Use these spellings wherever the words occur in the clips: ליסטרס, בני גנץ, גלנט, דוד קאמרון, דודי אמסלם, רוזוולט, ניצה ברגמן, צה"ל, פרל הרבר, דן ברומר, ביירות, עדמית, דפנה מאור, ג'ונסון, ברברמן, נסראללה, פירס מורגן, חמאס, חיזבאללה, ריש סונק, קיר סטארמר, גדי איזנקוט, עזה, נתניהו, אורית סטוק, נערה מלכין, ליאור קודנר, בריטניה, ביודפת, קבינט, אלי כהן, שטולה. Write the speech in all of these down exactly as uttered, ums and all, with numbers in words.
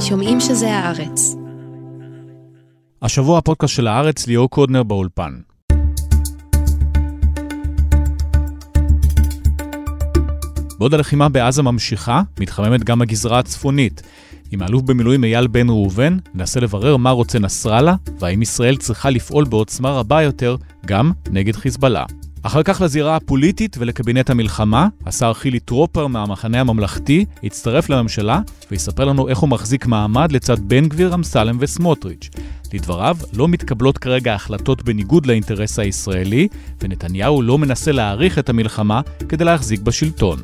שומעים שזה הארץ. השבוע הפודקאסט של הארץ, ליאור קודנר באולפן. בעוד הלחימה בעזה ממשיכה, מתחממת גם הגזרה הצפונית. עם האלוף במילואים איל בן ראובן, ננסה לברר מה רוצה נסראללה, והאם ישראל צריכה לפעול בעוצמה רבה יותר גם נגד חיזבאללה. אחר כך לזירה הפוליטית ולקבינט המלחמה, השר חילי טרופר מהמחנה הממלכתי יצטרף לממשלה ויספר לנו איך הוא מחזיק מעמד לצד בן גביר, אמסלם וסמוטריץ'. לדבריו, לא מתקבלות כרגע החלטות בניגוד לאינטרס הישראלי, ונתניהו לא מנסה להאריך את המלחמה כדי להחזיק בשלטון.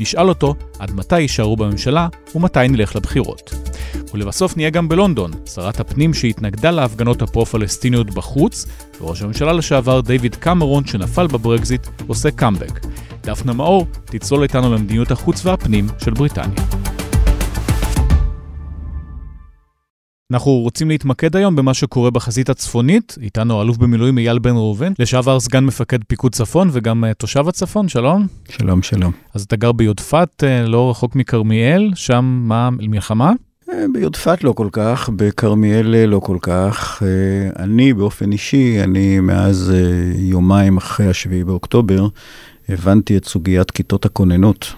נשאל אותו עד מתי יישארו בממשלה ומתי נלך לבחירות. ולבסוף נהיה גם בלונדון, שרת הפנים שהתנגדה להפגנות הפרו-פלסטיניות בחוץ, וראש הממשלה לשעבר דוד קאמרון שנפל בברקזיט עושה קאמבק. דפנה מאור תצלול איתנו למדיניות החוץ והפנים של בריטניה. אנחנו רוצים להתמקד היום במה שקורה בחזית הצפונית. איתנו אלוף במילואים איל בן ראובן, לשעבר סגן מפקד פיקוד צפון וגם תושב הצפון. שלום. שלום, שלום. אז אתה גר ביודפת, לא רחוק מכרמיאל, שם מה, מלחמה? ביודפת לא כל כך, בכרמיאל לא כל כך. אני באופן אישי, אני מאז יומיים אחרי השביעי באוקטובר, הבנתי את סוגיית כיתות הכוננות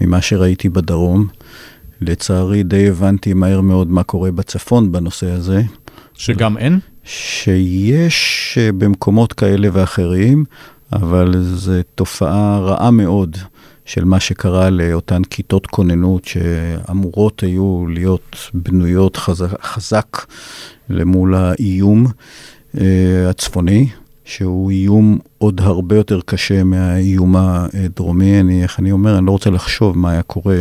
ממה שראיתי בדרום. לצערי די הבנתי מהר מאוד מה קורה בצפון בנושא הזה. שגם אין? שיש במקומות כאלה ואחרים, אבל זו תופעה רעה מאוד של מה שקרה לאותן כיתות כוננות שאמורות היו להיות בנויות חזק, חזק למול האיום הצפוני, שהוא איום עוד הרבה יותר קשה מהאיום הדרומי. אני, איך אני אומר, אני לא רוצה לחשוב מה היה קורה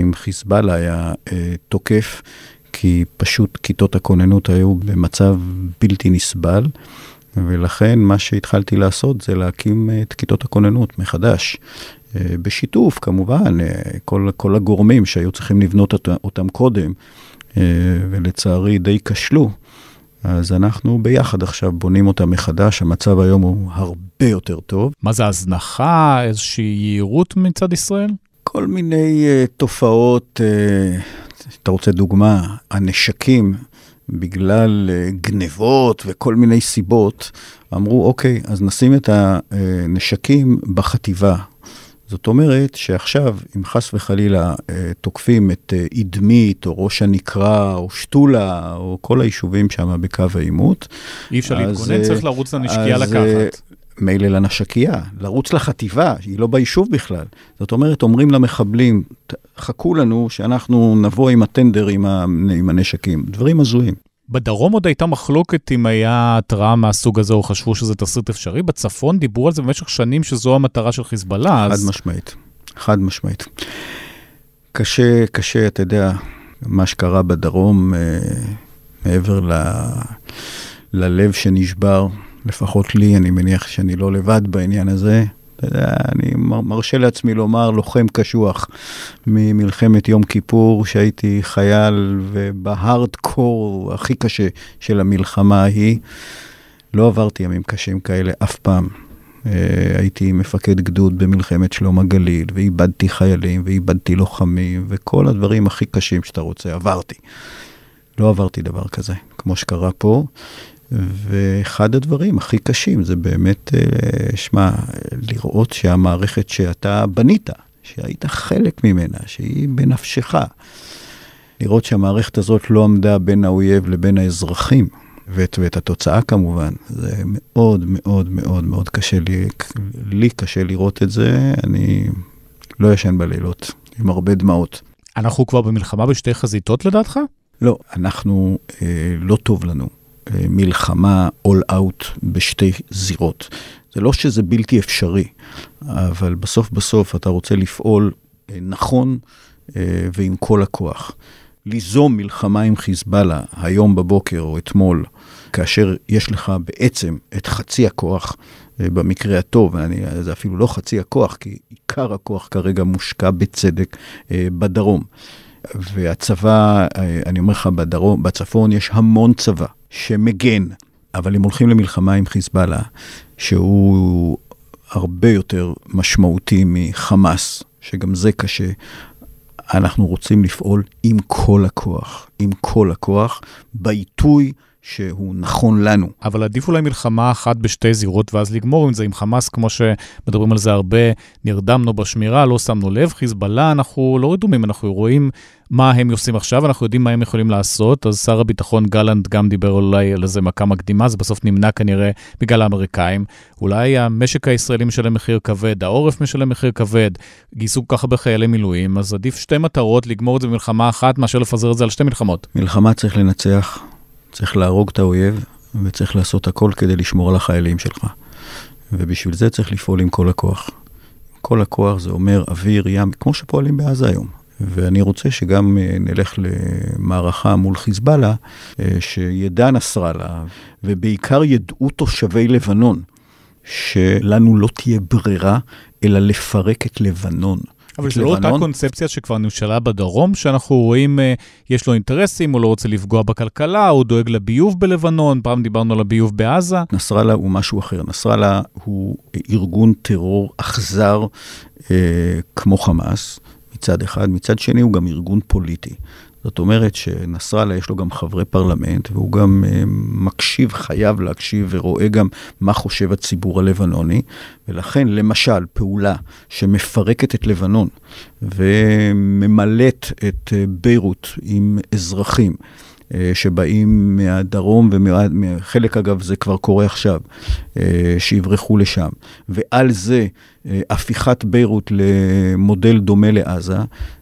אם חיזבאללה היה אה, תוקף, כי פשוט כיתות הכוננות היו במצב בלתי נסבל, ולכן מה שהתחלתי לעשות זה להקים את כיתות הכוננות מחדש, אה, בשיתוף כמובן, אה, כל, כל הגורמים שהיו צריכים לבנות אותם, אותם קודם, אה, ולצערי די כשלו, אז אנחנו ביחד עכשיו בונים אותה מחדש, המצב היום הוא הרבה יותר טוב. מה זה הזנחה, איזושהי יעירות מצד ישראל? כל מיני uh, תופעות, uh, אתה רוצה דוגמה, הנשקים בגלל uh, גנבות וכל מיני סיבות, אמרו אוקיי, אז נשים את הנשקים בחטיבה. זאת אומרת שעכשיו, אם חס וחלילה uh, תוקפים את uh, עדמית או ראש הנקרא או שטולה או כל היישובים שם בקו העימות. אי אפשר להתכונן, uh, צריך לרוץ לנשקייה לקחת. Uh, מילא לנשקייה, לרוץ לחטיבה, היא לא ביישוב בכלל. זאת אומרת, אומרים למחבלים, חכו לנו שאנחנו נבוא עם הטנדר, עם, ה, עם הנשקים. דברים הזויים. בדרום עוד הייתה מחלוקת אם היה התראה מהסוג הזה, או חשבו שזה תסריט אפשרי. בצפון דיברו על זה במשך שנים שזו המטרה של חיזבאללה. חד אז... משמעית, חד משמעית. קשה, קשה, אתה יודע, מה שקרה בדרום, אה, מעבר ל, ללב שנשבר, לפחות לי, אני מניח שאני לא לבד בעניין הזה. אני מרשה לעצמי לומר לוחם קשוח ממלחמת יום כיפור, שהייתי חייל ובהארדקור הכי קשה של המלחמה ההיא. לא עברתי ימים קשים כאלה אף פעם. הייתי מפקד גדוד במלחמת שלום הגליל, ואיבדתי חיילים, ואיבדתי לוחמים, וכל הדברים הכי קשים שאתה רוצה, עברתי. לא עברתי דבר כזה, כמו שקרה פה. ואחד הדברים הכי קשים זה באמת, שמה, לראות שהמערכת שאתה בנית, שהיית חלק ממנה, שהיא בנפשך, לראות שהמערכת הזאת לא עמדה בין האויב לבין האזרחים, ואת, ואת התוצאה כמובן, זה מאוד מאוד מאוד מאוד קשה לי, לי קשה לראות את זה, אני לא ישן בלילות, עם הרבה דמעות. אנחנו כבר במלחמה בשתי חזיתות לדעתך? לא, אנחנו, אה, לא טוב לנו. מלחמה all out בשתי זירות. זה לא שזה בלתי אפשרי, אבל בסוף בסוף אתה רוצה לפעול נכון ועם כל הכוח. ליזום מלחמה עם חיזבאללה היום בבוקר או אתמול, כאשר יש לך בעצם את חצי הכוח במקרה הטוב, אני, זה אפילו לא חצי הכוח, כי עיקר הכוח כרגע מושקע בצדק בדרום. והצבא, אני אומר לך, בדרום, בצפון יש המון צבא שמגן, אבל הם הולכים למלחמה עם חיזבאללה, שהוא הרבה יותר משמעותי מחמאס, שגם זה קשה. אנחנו רוצים לפעול עם כל הכוח, עם כל הכוח, בעיתוי שהוא נכון לנו. אבל עדיף אולי מלחמה אחת בשתי זירות, ואז לגמור עם זה, עם חמאס, כמו שמדברים על זה הרבה, נרדמנו בשמירה, לא שמנו לב, חיזבאללה, אנחנו לא רדומים, אנחנו רואים מה הם עושים עכשיו, אנחנו יודעים מה הם יכולים לעשות, אז שר הביטחון גלנט גם דיבר אולי על איזה מכה מקדימה, זה בסוף נמנע כנראה בגלל האמריקאים, אולי המשק הישראלי משלם מחיר כבד, העורף משלם מחיר כבד, גייסו ככה בחיילי מילואים, אז עדיף שתי מטרות, לגמור את זה במלחמה אחת, מאשר לפזר את זה על שתי מלחמות. מלחמה צריך לנצח, צריך להרוג את האויב, וצריך לעשות הכל כדי לשמור על החיילים שלך. ובשביל זה צריך לפעול עם כל הכוח. כל הכוח זה אומר אוויר, ים, כמו שפועלים בעזה היום. ואני רוצה שגם נלך למערכה מול חיזבאללה, שידע נסראללה, ובעיקר ידעו תושבי לבנון, שלנו לא תהיה ברירה, אלא לפרק את לבנון. אבל זו לא אותה קונספציה שכבר נושלה בדרום, שאנחנו רואים, יש לו אינטרסים, הוא לא רוצה לפגוע בכלכלה, הוא דואג לביוב בלבנון, פעם דיברנו על הביוב בעזה. נסראללה הוא משהו אחר. נסראללה הוא ארגון טרור אכזר אה, כמו חמאס, מצד אחד. מצד שני הוא גם ארגון פוליטי. זאת אומרת שנסראללה יש לו גם חברי פרלמנט, והוא גם אה, מקשיב, חייב להקשיב, ורואה גם מה חושב הציבור הלבנוני, ולכן למשל פעולה שמפרקת את לבנון, וממלאת את ביירות עם אזרחים, אה, שבאים מהדרום, ומחלק אגב זה כבר קורה עכשיו, אה, שיברחו לשם, ועל זה אה, הפיכת ביירות למודל דומה לעזה,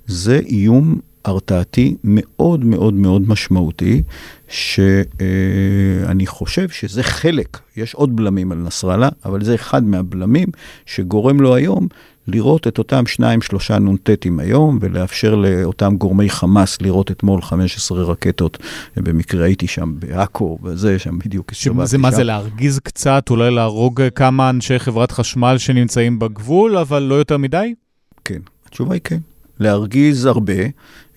זה איום הרתעתי מאוד מאוד מאוד משמעותי, שאני חושב שזה חלק, יש עוד בלמים על נסראללה, אבל זה אחד מהבלמים שגורם לו היום לראות את אותם שניים, שלושה נונטטים היום, ולאפשר לאותם גורמי חמאס לראות אתמול חמש עשרה רקטות, במקרה הייתי שם בעקו, וזה שם בדיוק. זה מה זה, להרגיז קצת, אולי להרוג כמה אנשי חברת חשמל שנמצאים בגבול, אבל לא יותר מדי? כן, התשובה היא כן. להרגיז הרבה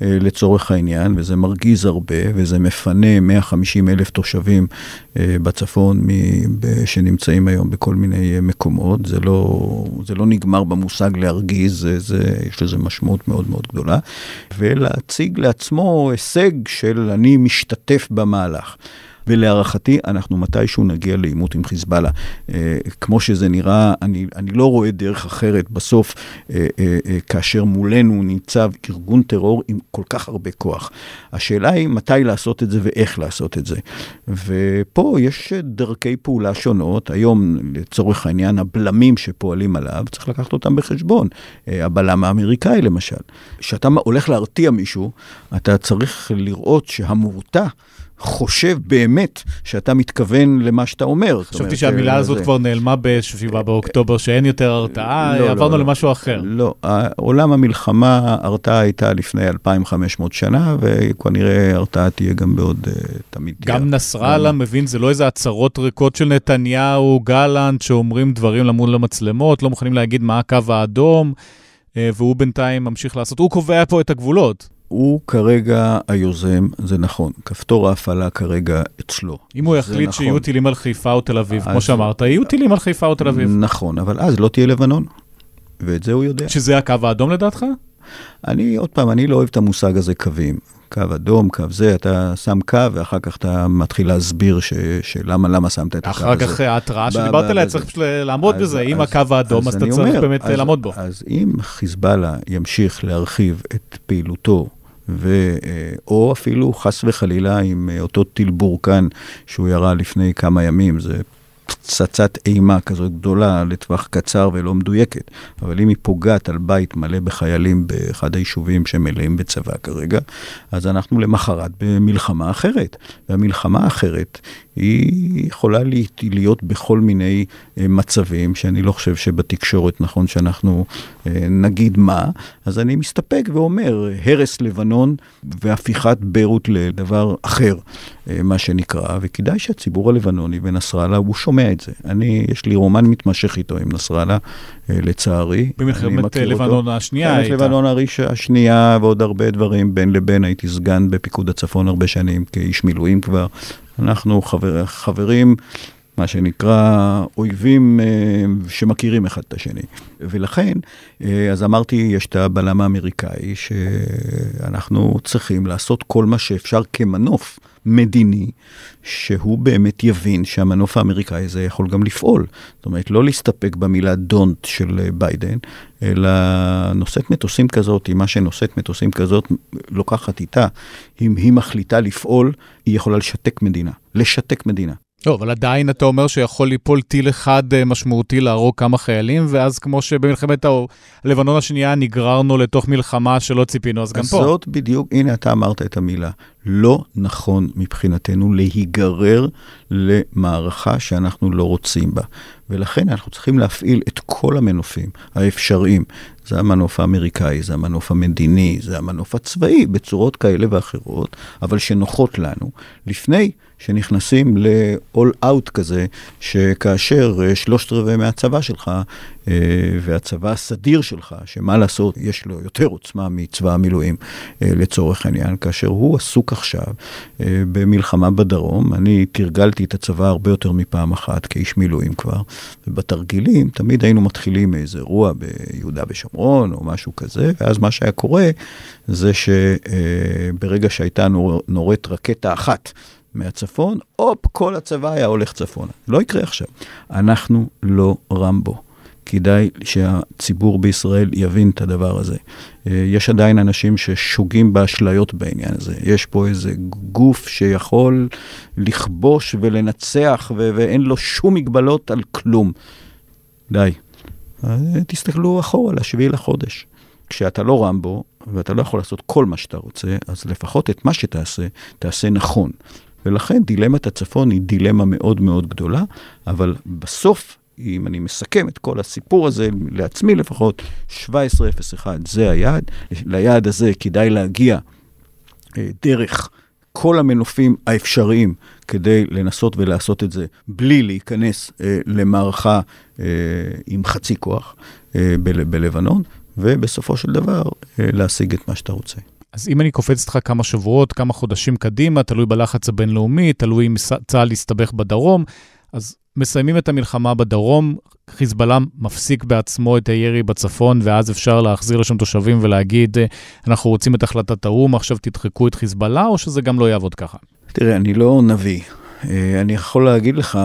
לצורך העניין, וזה מרגיז הרבה, וזה מפנה מאה וחמישים אלף תושבים בצפון שנמצאים היום בכל מיני מקומות. זה לא, זה לא נגמר במושג להרגיז, זה, זה, יש לזה משמעות מאוד מאוד גדולה, ולהציג לעצמו הישג של אני משתתף במהלך. ולהערכתי, אנחנו מתישהו נגיע לאימות עם חיזבאללה. אה, כמו שזה נראה, אני, אני לא רואה דרך אחרת בסוף, אה, אה, אה, כאשר מולנו ניצב ארגון טרור עם כל כך הרבה כוח. השאלה היא מתי לעשות את זה ואיך לעשות את זה. ופה יש דרכי פעולה שונות. היום, לצורך העניין, הבלמים שפועלים עליו, צריך לקחת אותם בחשבון. אה, הבלם האמריקאי, למשל. כשאתה הולך להרתיע מישהו, אתה צריך לראות שהמורתע חושב באמת שאתה מתכוון למה שאתה אומר. חשבתי שהמילה הזאת כבר נעלמה בשביבה באוקטובר, שאין יותר הרתעה, עברנו למשהו אחר. לא, עולם המלחמה, הרתעה הייתה לפני אלפיים וחמש מאות שנה, וכנראה הרתעה תהיה גם בעוד תמיד. גם נסראללה מבין, זה לא איזה הצהרות ריקות של נתניהו, גלנט, שאומרים דברים למול למצלמות, לא מוכנים להגיד מה הקו האדום, והוא בינתיים ממשיך לעשות, הוא קובע פה את הגבולות. הוא כרגע היוזם, זה נכון, כפתור ההפעלה כרגע אצלו. אם הוא יחליט שיהיו טילים על חיפה או תל אביב, כמו שאמרת, יהיו טילים על חיפה או תל אביב. נכון, אבל אז לא תהיה לבנון, ואת זה הוא יודע. שזה הקו האדום לדעתך? אני, עוד פעם, אני לא אוהב את המושג הזה קווים. קו אדום, קו זה, אתה שם קו, ואחר כך אתה מתחיל להסביר שלמה, למה שמת את הקו הזה. אחר כך ההתראה שדיברת עליה, צריך לעמוד בזה, אם הקו האדום, אז אתה צריך באמת לעמוד בו. אז אם חיזבאללה ימשיך להרחיב את פעילותו, או אפילו חס וחלילה עם אותו טיל בורקן שהוא ירה לפני כמה ימים, זה פצצת אימה כזאת גדולה לטווח קצר ולא מדויקת, אבל אם היא פוגעת על בית מלא בחיילים באחד היישובים שמלאים בצבא כרגע, אז אנחנו למחרת במלחמה אחרת, והמלחמה האחרת היא יכולה להיות בכל מיני מצבים, שאני לא חושב שבתקשורת נכון שאנחנו נגיד מה, אז אני מסתפק ואומר, הרס לבנון והפיכת ביירות לדבר אחר, מה שנקרא, וכדאי שהציבור הלבנוני ונסראללה הוא שומע את זה. אני, יש לי רומן מתמשך איתו עם נסראללה, לצערי. במלחמת לבנון השנייה הייתה. במלחמת לבנון השנייה ועוד הרבה דברים, בין לבין הייתי סגן בפיקוד הצפון הרבה שנים, כאיש מילואים כבר. אנחנו חבר, חברים מה שנקרא אויבים שמכירים אחד את השני. ולכן, אז אמרתי, יש את הבלם האמריקאי, שאנחנו צריכים לעשות כל מה שאפשר כמנוף מדיני, שהוא באמת יבין שהמנוף האמריקאי הזה יכול גם לפעול. זאת אומרת, לא להסתפק במילה don't של ביידן, אלא נושאת מטוסים כזאת, עם מה שנושאת מטוסים כזאת, לוקחת איתה. אם היא מחליטה לפעול, היא יכולה לשתק מדינה. לשתק מדינה. לא, אבל עדיין אתה אומר שיכול ליפול טיל אחד משמעותי להרוג כמה חיילים, ואז כמו שבמלחמת הלבנון השנייה נגררנו לתוך מלחמה שלא ציפינו, אז גם פה. אז זאת בדיוק, הנה אתה אמרת את המילה, לא נכון מבחינתנו להיגרר למערכה שאנחנו לא רוצים בה. ולכן אנחנו צריכים להפעיל את כל המנופים האפשריים. זה המנוף האמריקאי, זה המנוף המדיני, זה המנוף הצבאי, בצורות כאלה ואחרות, אבל שנוחות לנו, לפני שנכנסים ל-all out כזה, שכאשר שלושת רבעי מהצבא שלך, והצבא הסדיר שלך, שמה לעשות, יש לו יותר עוצמה מצבא המילואים, לצורך העניין, כאשר הוא עסוק עכשיו במלחמה בדרום, אני תרגלתי את הצבא הרבה יותר מפעם אחת, כאיש מילואים כבר, ובתרגילים תמיד היינו מתחילים מאיזה אירוע ביהודה בשומרון, או משהו כזה, ואז מה שהיה קורה, זה שברגע שהייתה נורית רקטה אחת, מהצפון, אופ, כל הצבא היה הולך צפונה. לא יקרה עכשיו. אנחנו לא רמבו. כדאי שהציבור בישראל יבין את הדבר הזה. יש עדיין אנשים ששוגים באשליות בעניין הזה. יש פה איזה גוף שיכול לכבוש ולנצח, ו- ואין לו שום מגבלות על כלום. די. תסתכלו אחורה, לשביעי לחודש. כשאתה לא רמבו, ואתה לא יכול לעשות כל מה שאתה רוצה, אז לפחות את מה שתעשה, תעשה נכון. ולכן דילמת הצפון היא דילמה מאוד מאוד גדולה, אבל בסוף, אם אני מסכם את כל הסיפור הזה, לעצמי לפחות, שבע עשרה אפס אחת זה היעד, ליעד הזה כדאי להגיע דרך כל המנופים האפשריים, כדי לנסות ולעשות את זה, בלי להיכנס למערכה עם חצי כוח בלבנון, ובסופו של דבר להשיג את מה שאתה רוצה. אז אם אני קופץ איתך כמה שבועות, כמה חודשים קדימה, תלוי בלחץ הבינלאומי, תלוי אם צה"ל יסתבך בדרום, אז מסיימים את המלחמה בדרום, חיזבאללה מפסיק בעצמו את הירי בצפון, ואז אפשר להחזיר לשם תושבים ולהגיד, אנחנו רוצים את החלטת האו"ם, עכשיו תדחקו את חיזבאללה, או שזה גם לא יעבוד ככה? תראה, אני לא נביא. אני יכול להגיד לך,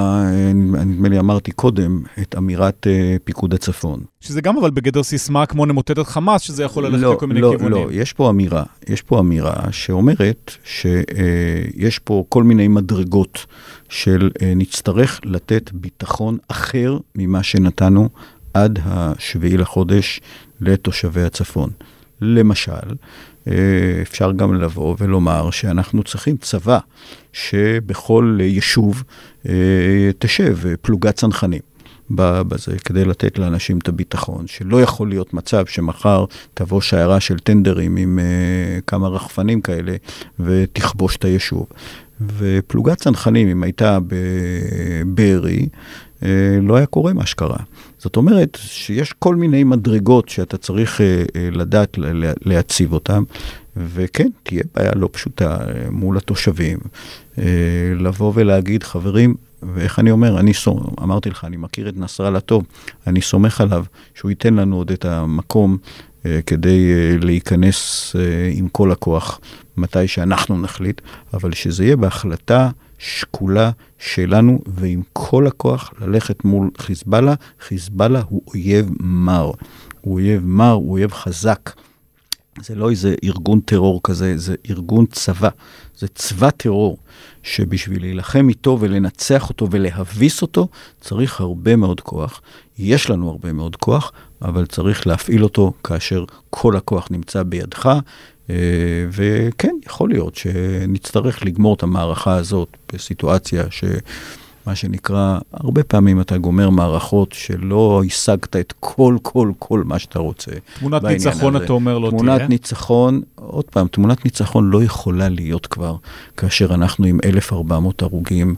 נדמה לי אמרתי קודם, את אמירת פיקוד הצפון. שזה גם אבל בגדר סיסמה כמו נמוטט את חמאס, שזה יכול ללכת לכל מיני כיוונים. לא, לא, לא, יש פה אמירה, יש פה אמירה שאומרת שיש פה כל מיני מדרגות של נצטרך לתת ביטחון אחר ממה שנתנו עד השביעי לחודש לתושבי הצפון. למשל, אפשר גם לבוא ולומר שאנחנו צריכים צבא שבכל יישוב תשב פלוגת צנחנים בזה, כדי לתת לאנשים את הביטחון, שלא יכול להיות מצב שמחר תבוא שיירה של טנדרים עם כמה רחפנים כאלה ותכבוש את היישוב. ופלוגת צנחנים, אם הייתה בבארי, לא היה קורה מה שקרה. זאת אומרת שיש כל מיני מדרגות שאתה צריך לדעת להציב אותן, וכן, תהיה בעיה לא פשוטה מול התושבים, לבוא ולהגיד, חברים, ואיך אני אומר, אני סומך, אמרתי לך, אני מכיר את נסראללה טוב, אני סומך עליו שהוא ייתן לנו עוד את המקום כדי להיכנס עם כל הכוח מתי שאנחנו נחליט, אבל שזה יהיה בהחלטה שקולה שלנו, ועם כל הכוח ללכת מול חיזבאללה. חיזבאללה הוא אויב מר, הוא אויב מר, הוא אויב חזק. זה לא איזה ארגון טרור כזה, זה ארגון צבא, זה צבא טרור, שבשביל להילחם איתו ולנצח אותו ולהביס אותו, צריך הרבה מאוד כוח. יש לנו הרבה מאוד כוח, אבל צריך להפעיל אותו כאשר כל הכוח נמצא בידך, וכן, יכול להיות שנצטרך לגמור את המערכה הזאת בסיטואציה שמה שנקרא, הרבה פעמים אתה גומר מערכות שלא השגת את כל, כל, כל מה שאתה רוצה. תמונת ניצחון, אתה אומר, לא תהיה? תמונת ניצחון, עוד פעם, תמונת ניצחון לא יכולה להיות כבר, כאשר אנחנו עם אלף וארבע מאות הרוגים,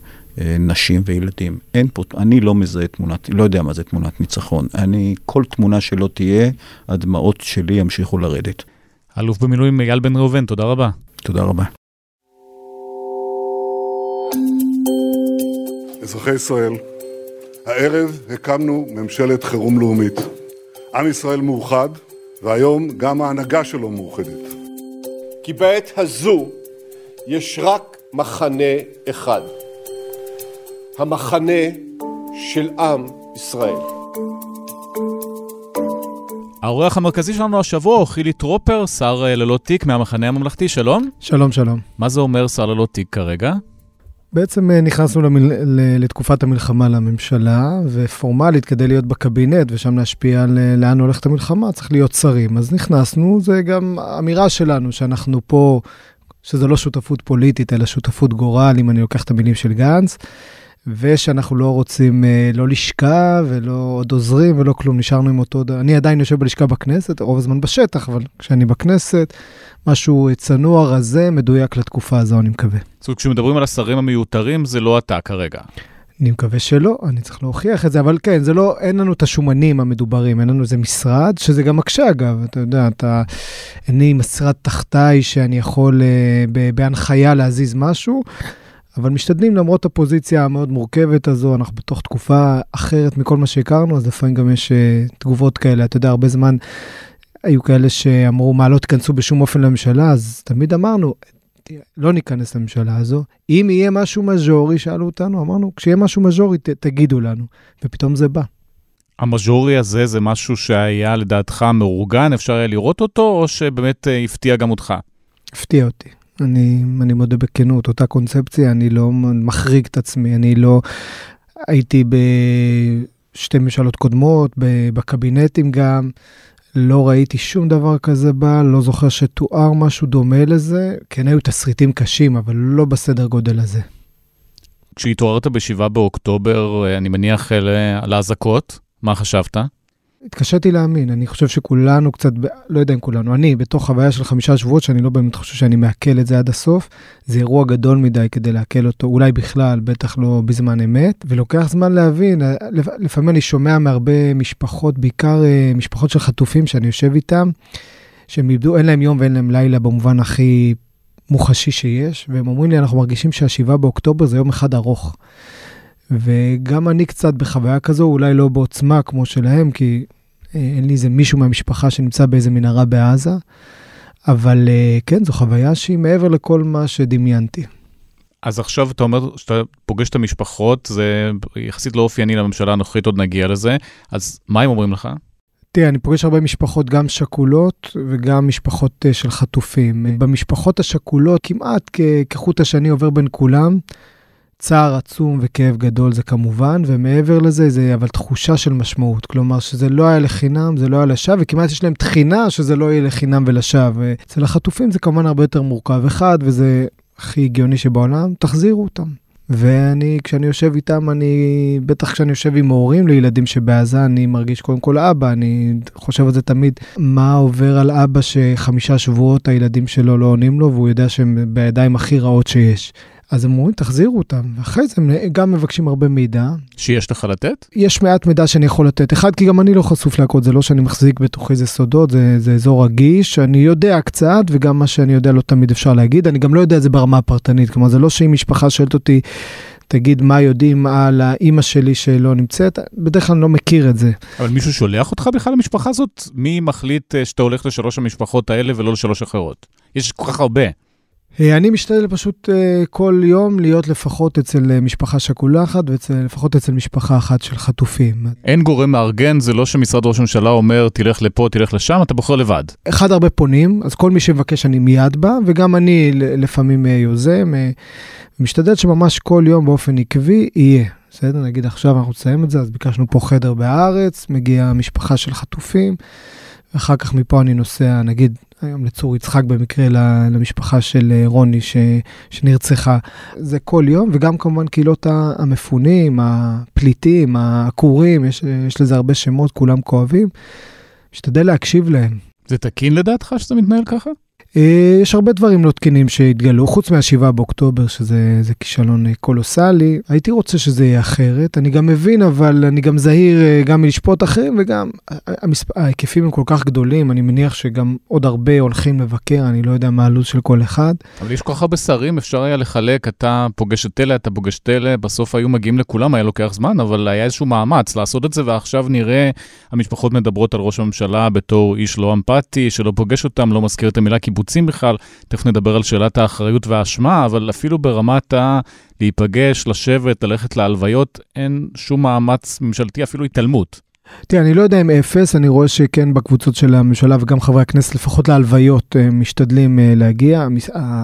נשים וילדים. אין פה, אני לא מזהה תמונת, לא יודע מה זה תמונת ניצחון. אני, כל תמונה שלא תהיה, הדמעות שלי ימשיכו לרדת. אלוף במילואים איל בן ראובן, תודה רבה. תודה רבה. אזרחי ישראל, הערב הקמנו ממשלת חירום לאומית. עם ישראל מאוחד, והיום גם ההנהגה שלו מאוחדת. כי בעת הזו יש רק מחנה אחד. המחנה של עם ישראל. האורח המרכזי שלנו השבוע הוא חילי טרופר, שר ללא תיק מהמחנה הממלכתי. שלום. שלום, שלום. מה זה אומר שר ללא תיק כרגע? בעצם נכנסנו למל... לתקופת המלחמה לממשלה, ופורמלית כדי להיות בקבינט ושם להשפיע על לאן הולכת המלחמה, צריך להיות שרים. אז נכנסנו, זה גם אמירה שלנו שאנחנו פה, שזה לא שותפות פוליטית, אלא שותפות גורל, אם אני לוקח את המילים של גנץ, ושאנחנו לא רוצים לא לשכה ולא עוד עוזרים ולא כלום, נשארנו עם אותו, אני עדיין יושב בלשכה בכנסת, רוב הזמן בשטח, אבל כשאני בכנסת, משהו צנוע, רזה, מדויק לתקופה הזו, אני מקווה. זאת אומרת, כשמדברים על השרים המיותרים, זה לא אתה כרגע. אני מקווה שלא, אני צריך להוכיח את זה, אבל כן, זה לא, אין לנו את השומנים המדוברים, אין לנו איזה משרד, שזה גם מקשה אגב, אתה יודע, אתה, אין לי משרד תחתיי שאני יכול אה, בהנחיה להזיז משהו, אבל משתדלים למרות הפוזיציה המאוד מורכבת הזו, אנחנו בתוך תקופה אחרת מכל מה שהכרנו, אז לפעמים גם יש אה, תגובות כאלה, אתה יודע, הרבה זמן היו כאלה שאמרו, מה לא תכנסו בשום אופן לממשלה, אז תמיד אמרנו, לא ניכנס לממשלה הזו, אם יהיה משהו מז'ורי, שאלו אותנו, אמרנו, כשיהיה משהו מז'ורי, ת, תגידו לנו, ופתאום זה בא. המז'ורי הזה זה משהו שהיה לדעתך מאורגן, אפשר היה לראות אותו, או שבאמת הפתיע גם אותך? הפתיע אותי. אני, אני מודה בכנות, אותה קונספציה, אני לא מחריג את עצמי, אני לא הייתי בשתי ממשלות קודמות, בקבינטים גם, לא ראיתי שום דבר כזה בא, לא זוכר שתואר משהו דומה לזה, כן היו תסריטים קשים, אבל לא בסדר גודל הזה. כשהתעוררת בשבעה באוקטובר, אני מניח על האזעקות, מה חשבת? התקשיתי להאמין, אני חושב שכולנו קצת, לא יודע אם כולנו, אני בתוך חוויה של חמישה שבועות, שאני לא באמת חושב שאני מעכל את זה עד הסוף, זה אירוע גדול מדי כדי לעכל אותו, אולי בכלל, בטח לא בזמן אמת, ולוקח זמן להבין, לפעמים אני שומע מהרבה משפחות, בעיקר משפחות של חטופים שאני יושב איתם, שהם איבדו, אין להם יום ואין להם לילה במובן הכי מוחשי שיש, והם אומרים לי, אנחנו מרגישים שהשבעה באוקטובר זה יום אחד ארוך. וגם אני קצת בחוויה כזו, אולי לא בעוצמה כמו שלהם, כי אין לי איזה מישהו מהמשפחה שנמצא באיזה מנהרה בעזה, אבל כן, זו חוויה שהיא מעבר לכל מה שדמיינתי. אז עכשיו אתה אומר שאתה פוגש את המשפחות, זה יחסית לא אופייני לממשלה הנוכחית, עוד נגיע לזה, אז מה הם אומרים לך? תראה, אני פוגש הרבה משפחות, גם שכולות וגם משפחות של חטופים. במשפחות השכולות, כמעט כחוט השני עובר בין כולם, צער עצום וכאב גדול זה כמובן, ומעבר לזה זה אבל תחושה של משמעות, כלומר שזה לא היה לחינם, זה לא היה לשווא, וכמעט יש להם תחינה שזה לא יהיה לחינם ולשווא. אצל החטופים זה כמובן הרבה יותר מורכב אחד, וזה הכי הגיוני שבעולם, תחזירו אותם. ואני, כשאני יושב איתם, אני, בטח כשאני יושב עם הורים לילדים שבעזה, אני מרגיש קודם כל אבא, אני חושב על זה תמיד, מה עובר על אבא שחמישה שבועות הילדים שלו לא עונים לו, והוא יודע שהם בידיים הכי רעות שיש. אז הם אומרים, תחזירו אותם, ואחרי זה הם גם מבקשים הרבה מידע. שיש לך לתת? יש מעט מידע שאני יכול לתת. אחד, כי גם אני לא חשוף להכל, זה לא שאני מחזיק בתוכי זה סודות, זה, זה אזור רגיש, אני יודע קצת, וגם מה שאני יודע לא תמיד אפשר להגיד, אני גם לא יודע את זה ברמה הפרטנית, כלומר זה לא שאם משפחה שואלת אותי, תגיד מה יודעים על האמא שלי שלא נמצאת, בדרך כלל אני לא מכיר את זה. אבל מישהו שולח אותך בכלל למשפחה הזאת? מי מחליט שאתה הולך לשלוש המשפחות האלה ולא לשלוש אחרות? יש כל כך הרבה. אני משתדל פשוט כל יום להיות לפחות אצל משפחה שכולה אחת, ולפחות אצל משפחה אחת של חטופים. אין גורם מארגן, זה לא שמשרד ראש הממשלה אומר, תלך לפה, תלך לשם, אתה בוחר לבד. אחד הרבה פונים, אז כל מי שמבקש אני מיד בא, וגם אני לפעמים יוזם, משתדל שממש כל יום באופן עקבי יהיה. בסדר, נגיד עכשיו אנחנו נסיים את זה, אז ביקשנו פה חדר בארץ, מגיעה משפחה של חטופים, ואחר כך מפה אני נוסע, נגיד, היום לצור יצחק במקרה למשפחה של רוני ש... שנרצחה. זה כל יום, וגם כמובן קהילות המפונים, הפליטים, הקורים, יש, יש לזה הרבה שמות, כולם כואבים. משתדל להקשיב להם. זה תקין לדעתך שזה מתנהל ככה? יש הרבה דברים לא תקינים שהתגלו, חוץ מהשבעה באוקטובר, שזה זה כישלון קולוסלי. הייתי רוצה שזה יהיה אחרת, אני גם מבין, אבל אני גם זהיר גם מלשפוט אחרים, וגם ההיקפים הם כל כך גדולים, אני מניח שגם עוד הרבה הולכים לבקר, אני לא יודע מה הלו"ז של כל אחד. אבל יש כל כך הרבה שרים, אפשר היה לחלק, אתה פוגש את אלה, אתה פוגש את אלה, בסוף היו מגיעים לכולם, היה לוקח זמן, אבל היה איזשהו מאמץ לעשות את זה, ועכשיו נראה, המשפחות מדברות על ראש הממשלה בתור איש לא אמפתי, שלא פוגש אותם, לא מזכיר את המילה קיבוץ בכלל, תכף נדבר על שאלת האחריות והאשמה, אבל אפילו ברמת ה... להיפגש, לשבת, ללכת להלוויות, אין שום מאמץ ממשלתי, אפילו התעלמות. תראה, אני לא יודע אם אפס, אני רואה שכן בקבוצות של הממשלה וגם חברי הכנסת, לפחות להלוויות, משתדלים להגיע.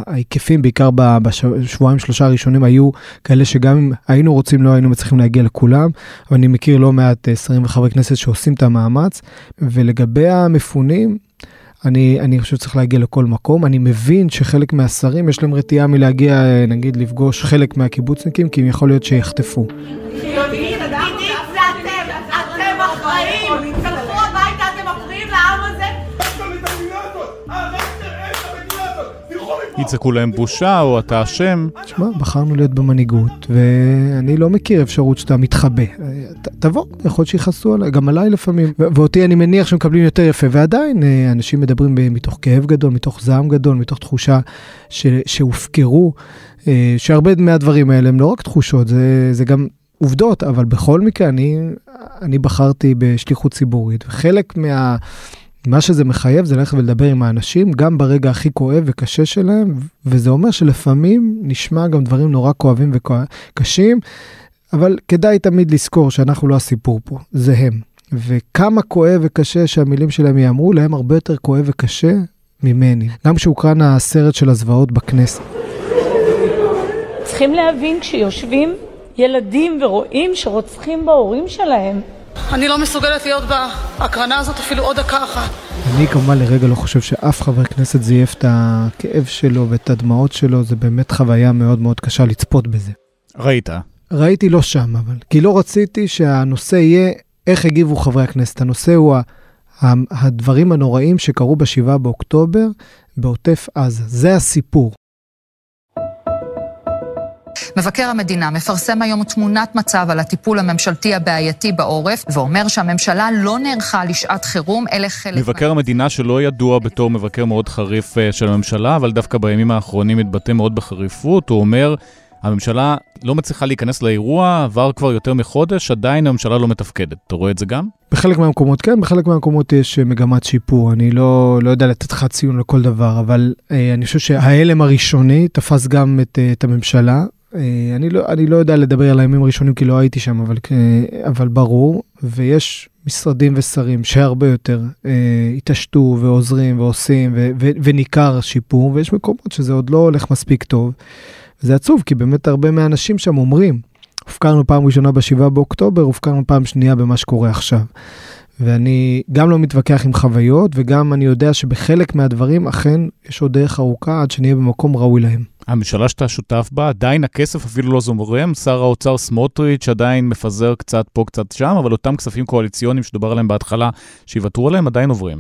ההיקפים, בעיקר בשבועיים שלושה הראשונים, היו כאלה שגם אם היינו רוצים, לא היינו מצליחים להגיע לכולם, אבל אני מכיר לא מעט שרים וחברי כנסת שעושים את המאמץ, ולגבי המפונים, אני, אני חושב שצריך להגיע לכל מקום. אני מבין שחלק מהשרים יש להם רתיעה מלהגיע, נגיד, לפגוש חלק מהקיבוצניקים, כי יכול להיות שיחטפו. יודעים, אתם, אתם אחראים, תלכו הביתה, אתם מפריעים לעם הזה. יצעקו להם בושה, או אתה אשם. תשמע, בחרנו להיות במנהיגות, ואני לא מכיר אפשרות שאתה מתחבא. תבוא, יכול להיות שיחסו עליי, גם עליי לפעמים. ואותי אני מניח שמקבלים יותר יפה, ועדיין אנשים מדברים מתוך כאב גדול, מתוך זעם גדול, מתוך תחושה שהופקרו, שהרבה מהדברים האלה הם לא רק תחושות, זה גם עובדות, אבל בכל מקרה אני בחרתי בשליחות ציבורית, וחלק מה... מה שזה מחייב זה ללכת ולדבר עם האנשים, גם ברגע הכי כואב וקשה שלהם, וזה אומר שלפעמים נשמע גם דברים נורא כואבים וקשים, אבל כדאי תמיד לזכור שאנחנו לא הסיפור פה, זה הם. וכמה כואב וקשה שהמילים שלהם יאמרו, להם הרבה יותר כואב וקשה ממני. גם כשהוקרן הסרט של הזוועות בכנסת. צריכים להבין כשיושבים ילדים ורואים שרוצחים בהורים שלהם, אני לא מסוגלת להיות בהקרנה הזאת אפילו עוד דקה אחת. אני כמובן לרגע לא חושב שאף חבר כנסת זייף את הכאב שלו ואת הדמעות שלו, זה באמת חוויה מאוד מאוד קשה לצפות בזה. ראית? ראיתי לא שם, אבל. כי לא רציתי שהנושא יהיה איך הגיבו חברי הכנסת. הנושא הוא הדברים הנוראים שקרו בשבעה באוקטובר בעוטף עזה. זה הסיפור. מבקר המדינה מפרסם היום תמונת מצב על הטיפול הממשלתי הבעייתי בעורף, ואומר שהממשלה לא נערכה לשעת חירום, אלא חלק... מבקר המדינה שלא ידוע בתור מבקר מאוד חריף של הממשלה, אבל דווקא בימים האחרונים התבטא מאוד בחריפות, הוא אומר, הממשלה לא מצליחה להיכנס לאירוע, עבר כבר יותר מחודש, עדיין הממשלה לא מתפקדת. אתה רואה את זה גם? בחלק מהמקומות כן, בחלק מהמקומות יש מגמת שיפור, אני לא, לא יודע לתת לך ציון לכל דבר, אבל אה, אני חושב שההלם הראשוני תפס גם את, אה, את הממשלה, אני לא, אני לא יודע לדבר על הימים הראשונים כי לא הייתי שם, אבל, אבל ברור, ויש משרדים ושרים שהרבה יותר התעשתו ועוזרים ועושים ו, ו, וניכר שיפור, ויש מקומות שזה עוד לא הולך מספיק טוב. זה עצוב, כי באמת הרבה מהאנשים שם אומרים, הופקרנו פעם ראשונה בשבעה באוקטובר, הופקרנו פעם שנייה במה שקורה עכשיו. ואני גם לא מתווכח עם חוויות, וגם אני יודע שבחלק מהדברים אכן יש עוד דרך ארוכה עד שנהיה במקום ראוי להם. הממשלה שאתה שותף בה, עדיין הכסף אפילו לא זומרם, שר האוצר סמוטריץ' עדיין מפזר קצת פה, קצת שם, אבל אותם כספים קואליציוניים שדובר עליהם בהתחלה, שיוותרו עליהם, עדיין עוברים.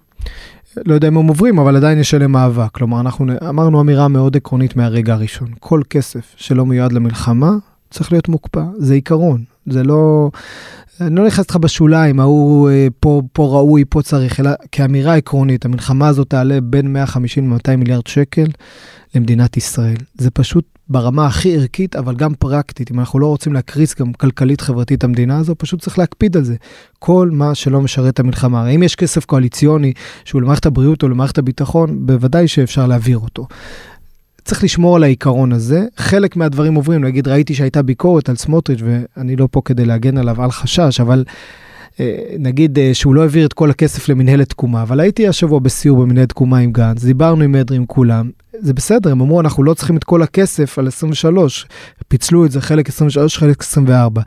לא יודע אם הם עוברים, אבל עדיין יש עליהם מאבק. כלומר, אנחנו אמרנו אמירה מאוד עקרונית מהרגע הראשון. כל כסף שלא מיועד למלחמה, צריך להיות מוקפא. זה עיקרון. זה לא... אני לא נכנס לך בשוליים, ההוא פה, פה ראוי, פה צריך, אלא כאמירה עקרונית, המלחמה הזאת תעלה בין מאה וחמישים למאתיים מיליארד שקל למדינת ישראל. זה פשוט ברמה הכי ערכית, אבל גם פרקטית. אם אנחנו לא רוצים להקריס גם כלכלית חברתית המדינה הזו, פשוט צריך להקפיד על זה. כל מה שלא משרת המלחמה. אם יש כסף קואליציוני שהוא למערכת הבריאות או למערכת הביטחון, בוודאי שאפשר להעביר אותו. צריך לשמור על העיקרון הזה, חלק מהדברים עוברים, להגיד, ראיתי שהייתה ביקורת על סמוטריץ' ואני לא פה כדי להגן עליו על חשש, אבל נגיד שהוא לא העביר את כל הכסף למנהלת תקומה, אבל הייתי השבוע בסיור במנהלת תקומה עם גנץ, דיברנו עם אדרי עם כולם, זה בסדר, הם אמרו, אנחנו לא צריכים את כל הכסף על עשרים ושלוש, פיצלו את זה חלק עשרים ושלוש, חלק עשרים וארבע,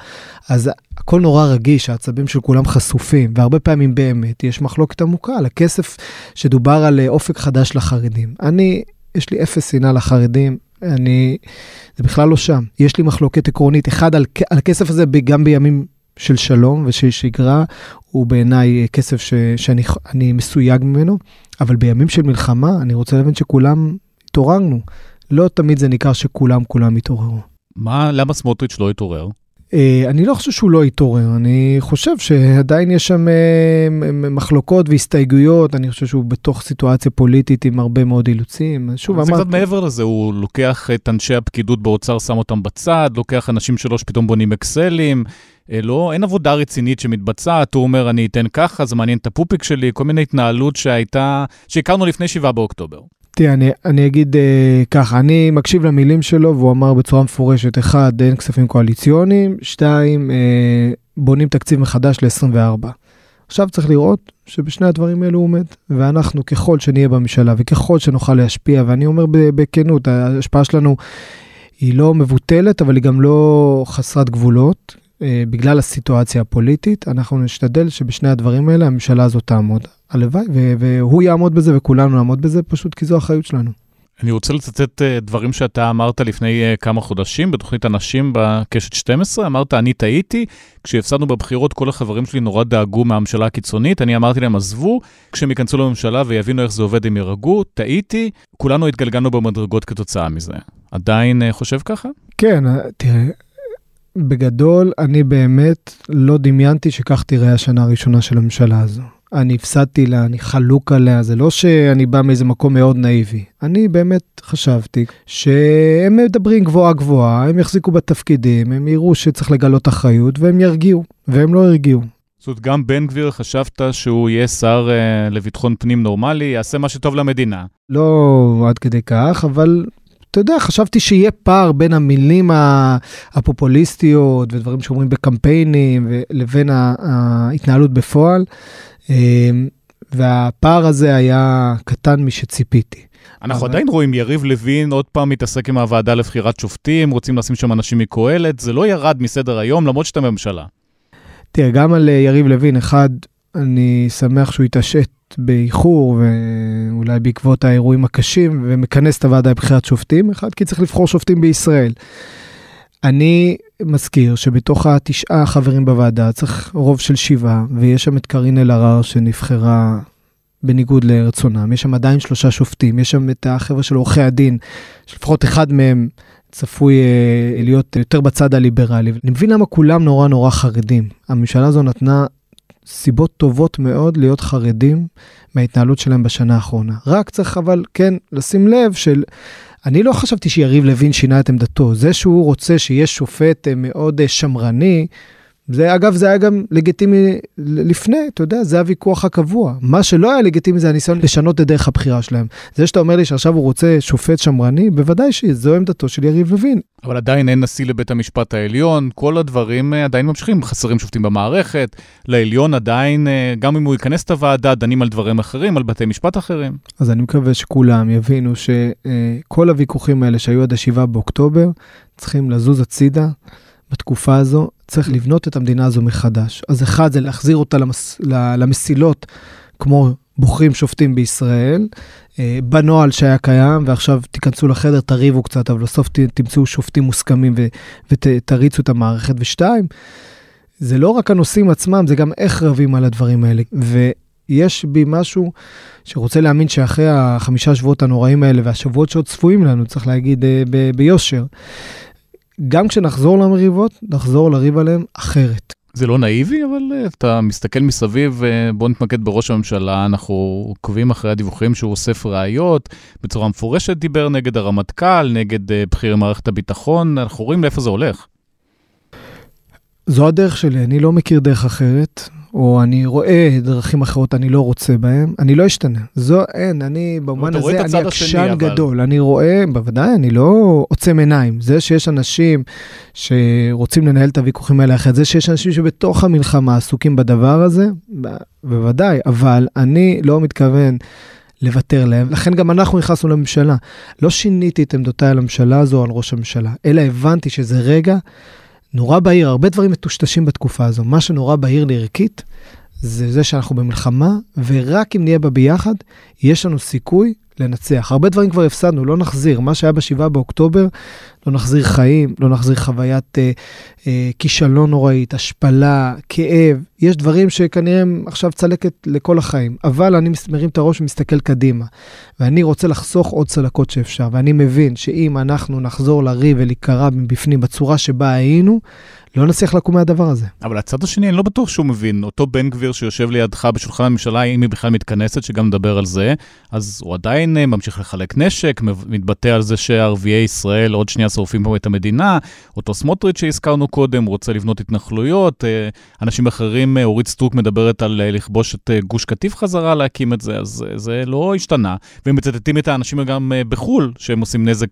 אז הכל נורא רגיש, העצבים של כולם חשופים, והרבה פעמים באמת יש מחלוקת עמוקה על הכסף שדובר על אופק חדש לחרדים. אני יש לי אפס שנאה לחרדים, אני, זה בכלל לא שם. יש לי מחלוקת עקרונית, אחד על, על הכסף הזה גם בימים של שלום ושל שגרה, הוא בעיניי כסף ש, שאני אני מסויג ממנו, אבל בימים של מלחמה, אני רוצה להבין שכולם התעוררנו. לא תמיד זה ניכר שכולם כולם התעוררו. מה, למה סמוטריץ' לא התעורר? אני לא חושב שהוא לא התעורר, אני חושב שעדיין יש שם מחלוקות והסתייגויות, אני חושב שהוא בתוך סיטואציה פוליטית עם הרבה מאוד אילוצים. זה קצת מעבר לזה, הוא לוקח את אנשי הפקידות באוצר, שם אותם בצד, לוקח אנשים שלו שפתאום בונים אקסלים, לא, אין עבודה רצינית שמתבצעת, הוא אומר אני אתן ככה, זה מעניין את הפופיק שלי, כל מיני התנהלות שהייתה, שהכרנו לפני שבעה באוקטובר. תראה, אני, אני אגיד אה, ככה, אני מקשיב למילים שלו, והוא אמר בצורה מפורשת, אחד, אין כספים קואליציוניים, שתיים, אה, בונים תקציב מחדש ל-עשרים וארבע. עכשיו צריך לראות שבשני הדברים האלו עומד, ואנחנו ככל שנהיה במשלה, וככל שנוכל להשפיע, ואני אומר בכנות, ההשפעה שלנו היא לא מבוטלת, אבל היא גם לא חסרת גבולות, אה, בגלל הסיטואציה הפוליטית, אנחנו נשתדל שבשני הדברים האלה, הממשלה הזאת תעמוד. הלוואי, והוא יעמוד בזה וכולנו נעמוד בזה, פשוט כי זו האחריות שלנו. אני רוצה לצטט דברים שאתה אמרת לפני כמה חודשים, בתוכנית אנשים בקשת שתים עשרה, אמרת, אני טעיתי, כשהפסדנו בבחירות כל החברים שלי נורא דאגו מהממשלה הקיצונית, אני אמרתי להם, עזבו, כשהם ייכנסו לממשלה ויבינו איך זה עובד, הם ירגעו, טעיתי, כולנו התגלגלנו במדרגות כתוצאה מזה. עדיין חושב ככה? כן, תראה, בגדול, אני באמת לא דמיינתי שכך תראה השנה הראשונה של הממשלה הזו. אני הפסדתי לה, אני חלוק עליה, זה לא שאני בא מאיזה מקום מאוד נאיבי. אני באמת חשבתי שהם מדברים גבוהה גבוהה, הם יחזיקו בתפקידים, הם יראו שצריך לגלות אחריות, והם ירגיעו, והם לא הרגיעו. זאת אומרת, גם בן גביר חשבת שהוא יהיה שר אה, לביטחון פנים נורמלי, יעשה מה שטוב למדינה. לא עד כדי כך, אבל... אתה יודע, חשבתי שיהיה פער בין המילים הפופוליסטיות ודברים שאומרים בקמפיינים לבין ההתנהלות בפועל, והפער הזה היה קטן משציפיתי. אנחנו אבל... עדיין רואים יריב לוין עוד פעם מתעסק עם הוועדה לבחירת שופטים, רוצים לשים שם אנשים מקהלת, זה לא ירד מסדר היום למרות שאתה ממשלה. תראה, גם על יריב לוין, אחד, אני שמח שהוא התעשת באיחור ואולי בעקבות האירועים הקשים ומכנס את הוועדה לבחירת שופטים, אחד כי צריך לבחור שופטים בישראל. אני מזכיר שבתוך התשעה חברים בוועדה צריך רוב של שבעה, ויש שם את קרין אל הרר שנבחרה בניגוד לרצונם, יש שם עדיין שלושה שופטים, יש שם את החבר'ה של עורכי הדין, שלפחות אחד מהם צפוי להיות יותר בצד הליברלי. אני מבין למה כולם נורא נורא חרדים. הממשלה הזו נתנה סיבות טובות מאוד להיות חרדים מההתנהלות שלהם בשנה האחרונה. רק צריך אבל כן לשים לב של, אני לא חשבתי שיריב לוין שינה את עמדתו, זה שהוא רוצה שיש שופט מאוד שמרני, זה אגב זה היה גם לגיטימי לפני, אתה יודע, זה הוויכוח הקבוע. מה שלא היה לגיטימי זה הניסיון לשנות את דרך הבחירה שלהם. זה שאתה אומר לי שעכשיו הוא רוצה שופט שמרני, בוודאי שזו עמדתו של יריב לוין. אבל עדיין אין נשיא לבית המשפט העליון, כל הדברים עדיין ממשיכים, חסרים שופטים במערכת, לעליון עדיין, גם אם הוא ייכנס את הוועדה, דנים על דברים אחרים, על בתי משפט אחרים. אז אני מקווה שכולם יבינו שכל הוויכוחים האלה שהיו עד השבעה באוקטובר, צריכים לזוז הצידה בתקופה הזו, צריך לבנות את המדינה הזו מחדש. אז אחד זה להחזיר אותה למס... למסילות, כמו בוחרים שופטים בישראל, בנועל שהיה קיים, ועכשיו תיכנסו לחדר, תריבו קצת, אבל לסוף תמצאו שופטים מוסכמים ו... ותריצו את המערכת. ושתיים, זה לא רק הנושאים עצמם, זה גם איך רבים על הדברים האלה. ויש בי משהו שרוצה להאמין שאחרי החמישה שבועות הנוראים האלה, והשבועות שעוד צפויים לנו, צריך להגיד ב... ביושר, גם כשנחזור למריבות, נחזור לריב עליהם אחרת. זה לא נאיבי, אבל אתה מסתכל מסביב, בוא נתמקד בראש הממשלה, אנחנו עוקבים אחרי הדיווחים שהוא אוסף ראיות, בצורה מפורשת דיבר נגד הרמטכ"ל, נגד בכירי מערכת הביטחון, אנחנו רואים לאיפה זה הולך. זו הדרך שלי, אני לא מכיר דרך אחרת, או אני רואה דרכים אחרות, אני לא רוצה בהם, אני לא אשתנה. זו אין, אני במובן הזה, אני עקשן גדול, אני רואה, בוודאי, אני לא עוצם עיניים. זה שיש אנשים שרוצים לנהל את הוויכוחים האלה אחרת, זה שיש אנשים שבתוך המלחמה עסוקים בדבר הזה, בוודאי, אבל אני לא מתכוון לוותר להם, לכן גם אנחנו נכנסנו לממשלה. לא שיניתי את עמדותיי על הממשלה הזו, על ראש הממשלה, אלא הבנתי שזה רגע, נורא בהיר, הרבה דברים מטושטשים בתקופה הזו. מה שנורא בהיר לערכית, זה זה שאנחנו במלחמה, ורק אם נהיה בה ביחד, יש לנו סיכוי לנצח. הרבה דברים כבר הפסדנו, לא נחזיר. מה שהיה בשבעה באוקטובר, לא נחזיר חיים, לא נחזיר חוויית אה, אה, כישלון נוראית, השפלה, כאב. יש דברים שכנראה הם עכשיו צלקת לכל החיים, אבל אני מרים את הראש ומסתכל קדימה, ואני רוצה לחסוך עוד צלקות שאפשר, ואני מבין שאם אנחנו נחזור לריב ולהיקרא מבפנים בצורה שבה היינו, לא נצליח לקום מהדבר הזה. אבל הצד השני, אני לא בטוח שהוא מבין. אותו בן גביר שיושב לידך בשולחן הממשלה, אם היא בכלל מתכנסת, שגם מדבר על זה, אז הוא עדיין ממשיך לחלק נשק, מתבטא על זה שערביי ישראל עוד שנייה שורפים פה את המדינה. אותו סמוטריץ שהזכרנו קודם, רוצה לבנות התנחלויות. אנשים אחרים, אורית סטוק מדברת על לכבוש את גוש קטיף חזרה, להקים את זה, אז זה לא השתנה. והם מצטטים את האנשים גם בחול, שהם עושים נזק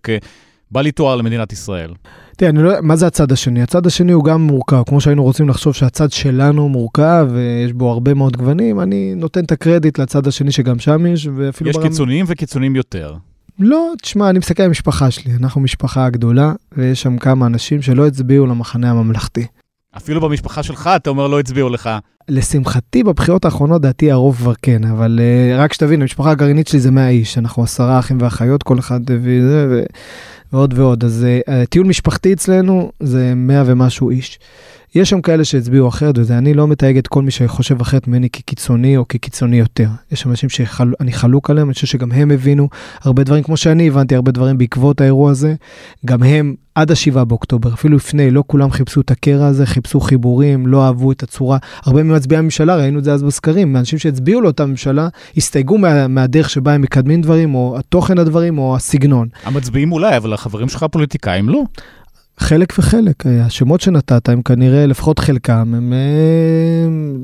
בא לי תואר למדינת ישראל. תראה, אני לא יודע, מה זה הצד השני? הצד השני הוא גם מורכב, כמו שהיינו רוצים לחשוב שהצד שלנו מורכב, ויש בו הרבה מאוד גוונים, אני נותן את הקרדיט לצד השני שגם שם יש, ואפילו יש ברם... קיצוניים וקיצוניים יותר. לא, תשמע, אני מסתכל עם המשפחה שלי, אנחנו משפחה גדולה, ויש שם כמה אנשים שלא הצביעו למחנה הממלכתי. אפילו במשפחה שלך, אתה אומר לא הצביעו לך. לשמחתי, בבחירות האחרונות דעתי הרוב כבר כן, אבל uh, רק שתבין, המשפחה הגרעינית שלי זה מאה איש, אנחנו עשרה אחים ואחיות, כל אחד וזה, ו... ועוד ועוד. אז uh, טיול משפחתי אצלנו זה מאה ומשהו איש. יש שם כאלה שהצביעו אחרת, וזה אני לא מתייג את כל מי שחושב אחרת ממני כקיצוני או כקיצוני יותר. יש שם אנשים שאני חלוק עליהם, אני חושב שגם הם הבינו הרבה דברים, כמו שאני הבנתי הרבה דברים בעקבות האירוע הזה, גם הם עד השבעה באוקטובר, אפילו לפני, לא כולם חיפשו את הקרע הזה, חיפשו חיבורים, לא אהבו את הצורה, הרבה ממצביעי הממשלה, ראינו את זה אז בסקרים, אנשים שהצביעו לאותה ממשלה, הסתייגו מה, מהדרך שבה הם מקדמים דברים, או התוכן הדברים, או הסגנון. המצביעים אולי, אבל החברים שלך הפוליטיקאים לא. חלק וחלק, השמות שנתת הם כנראה, לפחות חלקם, הם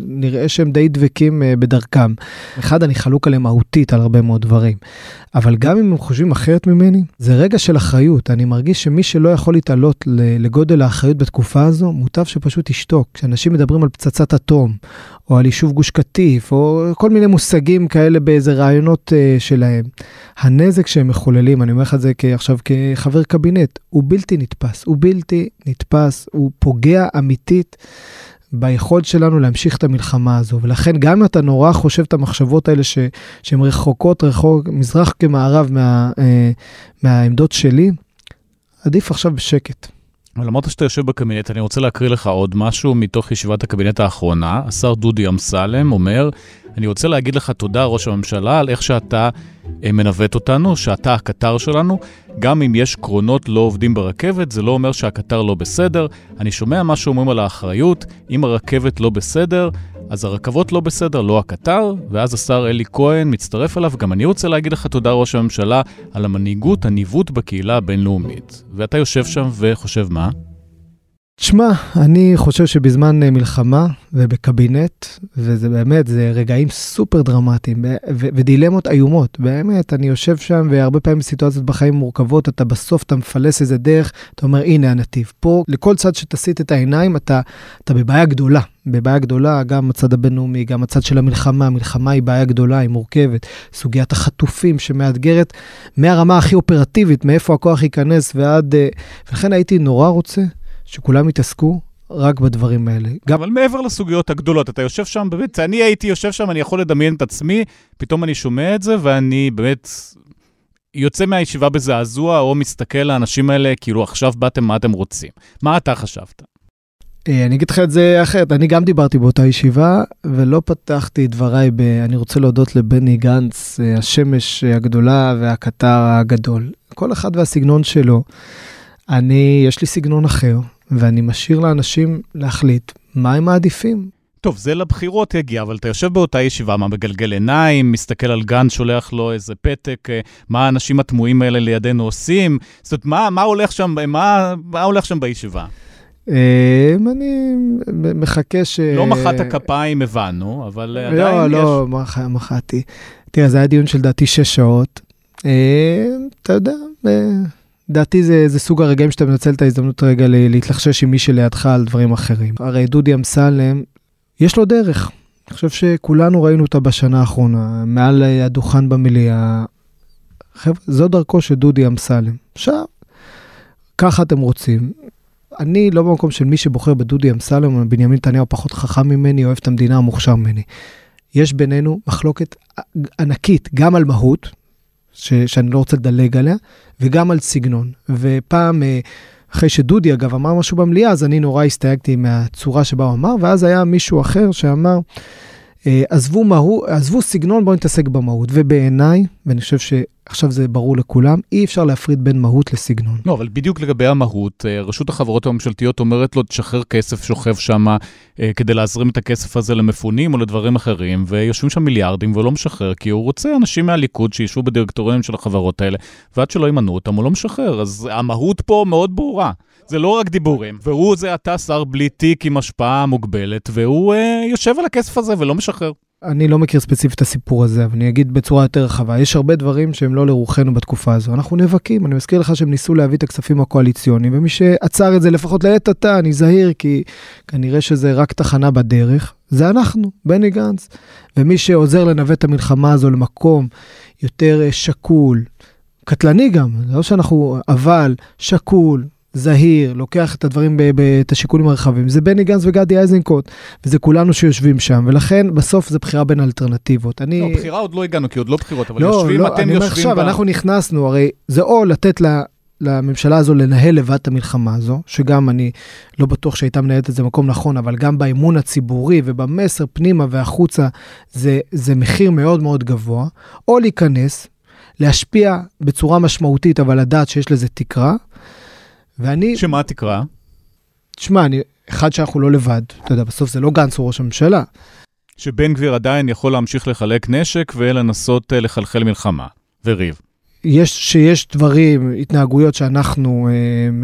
נראה שהם די דבקים בדרכם. אחד, אני חלוק עליהם מהותית על הרבה מאוד דברים, אבל גם אם הם חושבים אחרת ממני, זה רגע של אחריות. אני מרגיש שמי שלא יכול להתעלות לגודל האחריות בתקופה הזו, מוטב שפשוט ישתוק. כשאנשים מדברים על פצצת אטום, או על יישוב גוש קטיף, או כל מיני מושגים כאלה באיזה רעיונות שלהם, הנזק שהם מחוללים, אני אומר לך את זה עכשיו כחבר קבינט, הוא בלתי נתפס, הוא בלתי נתפס, הוא פוגע אמיתית ביכולת שלנו להמשיך את המלחמה הזו, ולכן גם אתה נורא חושב את המחשבות האלה ש, שהן רחוקות, רחוק, מזרח כמערב מה, אה, מהעמדות שלי, עדיף עכשיו בשקט. אבל אמרת שאתה יושב בקבינט, אני רוצה להקריא לך עוד משהו מתוך ישיבת הקבינט האחרונה. השר דודי אמסלם אומר, אני רוצה להגיד לך תודה ראש הממשלה על איך שאתה מנווט אותנו, שאתה הקטר שלנו, גם אם יש קרונות לא עובדים ברכבת, זה לא אומר שהקטר לא בסדר. אני שומע מה שאומרים על האחריות, אם הרכבת לא בסדר, אז הרכבות לא בסדר, לא הקטר, ואז השר אלי כהן מצטרף אליו, גם אני רוצה להגיד לך תודה ראש הממשלה על המנהיגות, הניווט בקהילה הבינלאומית. ואתה יושב שם וחושב מה? תשמע, אני חושב שבזמן מלחמה ובקבינט, וזה באמת, זה רגעים סופר דרמטיים, ו- ודילמות איומות, באמת, אני יושב שם, והרבה פעמים בסיטואציות בחיים מורכבות, אתה בסוף, אתה מפלס איזה דרך, אתה אומר, הנה הנתיב, פה, לכל צד שתסיט את העיניים, אתה, אתה בבעיה גדולה, בבעיה גדולה, גם הצד הבינלאומי, גם הצד של המלחמה, המלחמה היא בעיה גדולה, היא מורכבת, סוגיית החטופים שמאתגרת, מהרמה הכי אופרטיבית, מאיפה הכוח ייכנס, ועד, ולכן הייתי נורא רוצה שכולם יתעסקו רק בדברים האלה. אבל מעבר לסוגיות הגדולות, אתה יושב שם, באמת, אני הייתי יושב שם, אני יכול לדמיין את עצמי, פתאום אני שומע את זה, ואני באמת יוצא מהישיבה בזעזוע, או מסתכל לאנשים האלה, כאילו עכשיו באתם מה אתם רוצים. מה אתה חשבת? אני אגיד לך את זה אחרת, אני גם דיברתי באותה ישיבה, ולא פתחתי דבריי, ב... אני רוצה להודות לבני גנץ, השמש הגדולה והקטר הגדול. כל אחד והסגנון שלו, אני, יש לי סגנון אחר, ואני משאיר לאנשים להחליט מה הם מעדיפים. טוב, זה לבחירות יגיע, אבל אתה יושב באותה ישיבה, מה מגלגל עיניים, מסתכל על גן, שולח לו איזה פתק, מה האנשים התמוהים האלה לידינו עושים, זאת אומרת, מה, מה הולך שם, מה, מה הולך שם בישיבה? אני מחכה ש... לא מחאת הכפיים הבנו, אבל עדיין יש... לא, לא, מחאתי. תראה, זה היה דיון של דעתי שש שעות. אתה יודע, דעתי זה, זה סוג הרגעים שאתה מנצל את ההזדמנות רגע להתלחשש עם מי שלידך על דברים אחרים. הרי דודי אמסלם, יש לו דרך. אני חושב שכולנו ראינו אותה בשנה האחרונה, מעל הדוכן במליאה. זו דרכו של דודי אמסלם. עכשיו, ככה אתם רוצים. אני לא במקום של מי שבוחר בדודי אמסלם, בנימין נתניהו פחות חכם ממני, אוהב את המדינה המוכשר ממני. יש בינינו מחלוקת ענקית, גם על מהות, ש, שאני לא רוצה לדלג עליה, וגם על סגנון. ופעם, אחרי שדודי אגב אמר משהו במליאה, אז אני נורא הסתייגתי מהצורה שבה הוא אמר, ואז היה מישהו אחר שאמר, עזבו, מהו, עזבו סגנון, בואו נתעסק במהות. ובעיניי, ואני חושב שעכשיו זה ברור לכולם, אי אפשר להפריד בין מהות לסגנון. לא, אבל בדיוק לגבי המהות, רשות החברות הממשלתיות אומרת לו, תשחרר כסף שוכב שם כדי להזרים את הכסף הזה למפונים או לדברים אחרים, ויושבים שם מיליארדים ולא משחרר, כי הוא רוצה אנשים מהליכוד שישבו בדירקטוריונים של החברות האלה, ועד שלא יימנו אותם הוא לא משחרר, אז המהות פה מאוד ברורה. זה לא רק דיבורים, והוא זה אתה שר בלי תיק עם השפעה מוגבלת, והוא אה, יושב על הכסף הזה ולא משחרר. אני לא מכיר ספציפית את הסיפור הזה, אבל אני אגיד בצורה יותר רחבה, יש הרבה דברים שהם לא לרוחנו בתקופה הזו, אנחנו נבקים, אני מזכיר לך שהם ניסו להביא את הכספים הקואליציוניים, ומי שעצר את זה לפחות לעת עתה, אני זהיר, כי כנראה שזה רק תחנה בדרך, זה אנחנו, בני גנץ, ומי שעוזר לנווט את המלחמה הזו למקום יותר שקול, קטלני גם, לא שאנחנו, אבל שקול, זהיר, לוקח את הדברים, ב- ב- את השיקולים הרחבים, זה בני גנץ וגדי איזנקוט, וזה כולנו שיושבים שם, ולכן בסוף זה בחירה בין אלטרנטיבות. אני... לא, בחירה עוד לא הגענו, כי עוד לא בחירות, אבל לא, יושבים, לא, אתם יושבים... עכשיו, בה... אנחנו נכנסנו, הרי זה או לתת לה... לממשלה הזו לנהל לבד את המלחמה הזו, שגם אני לא בטוח שהייתה מנהלת את זה במקום נכון, אבל גם באימון הציבורי ובמסר פנימה והחוצה, זה, זה מחיר מאוד מאוד גבוה, או להיכנס, להשפיע בצורה משמעותית, אבל לדעת שיש לזה תקרה, ואני... שמה תקרא? תשמע, אני, אחד שאנחנו לא לבד, אתה יודע, בסוף זה לא גנץ הוא ראש הממשלה. שבן גביר עדיין יכול להמשיך לחלק נשק ולנסות לחלחל מלחמה וריב. יש, שיש דברים, התנהגויות שאנחנו,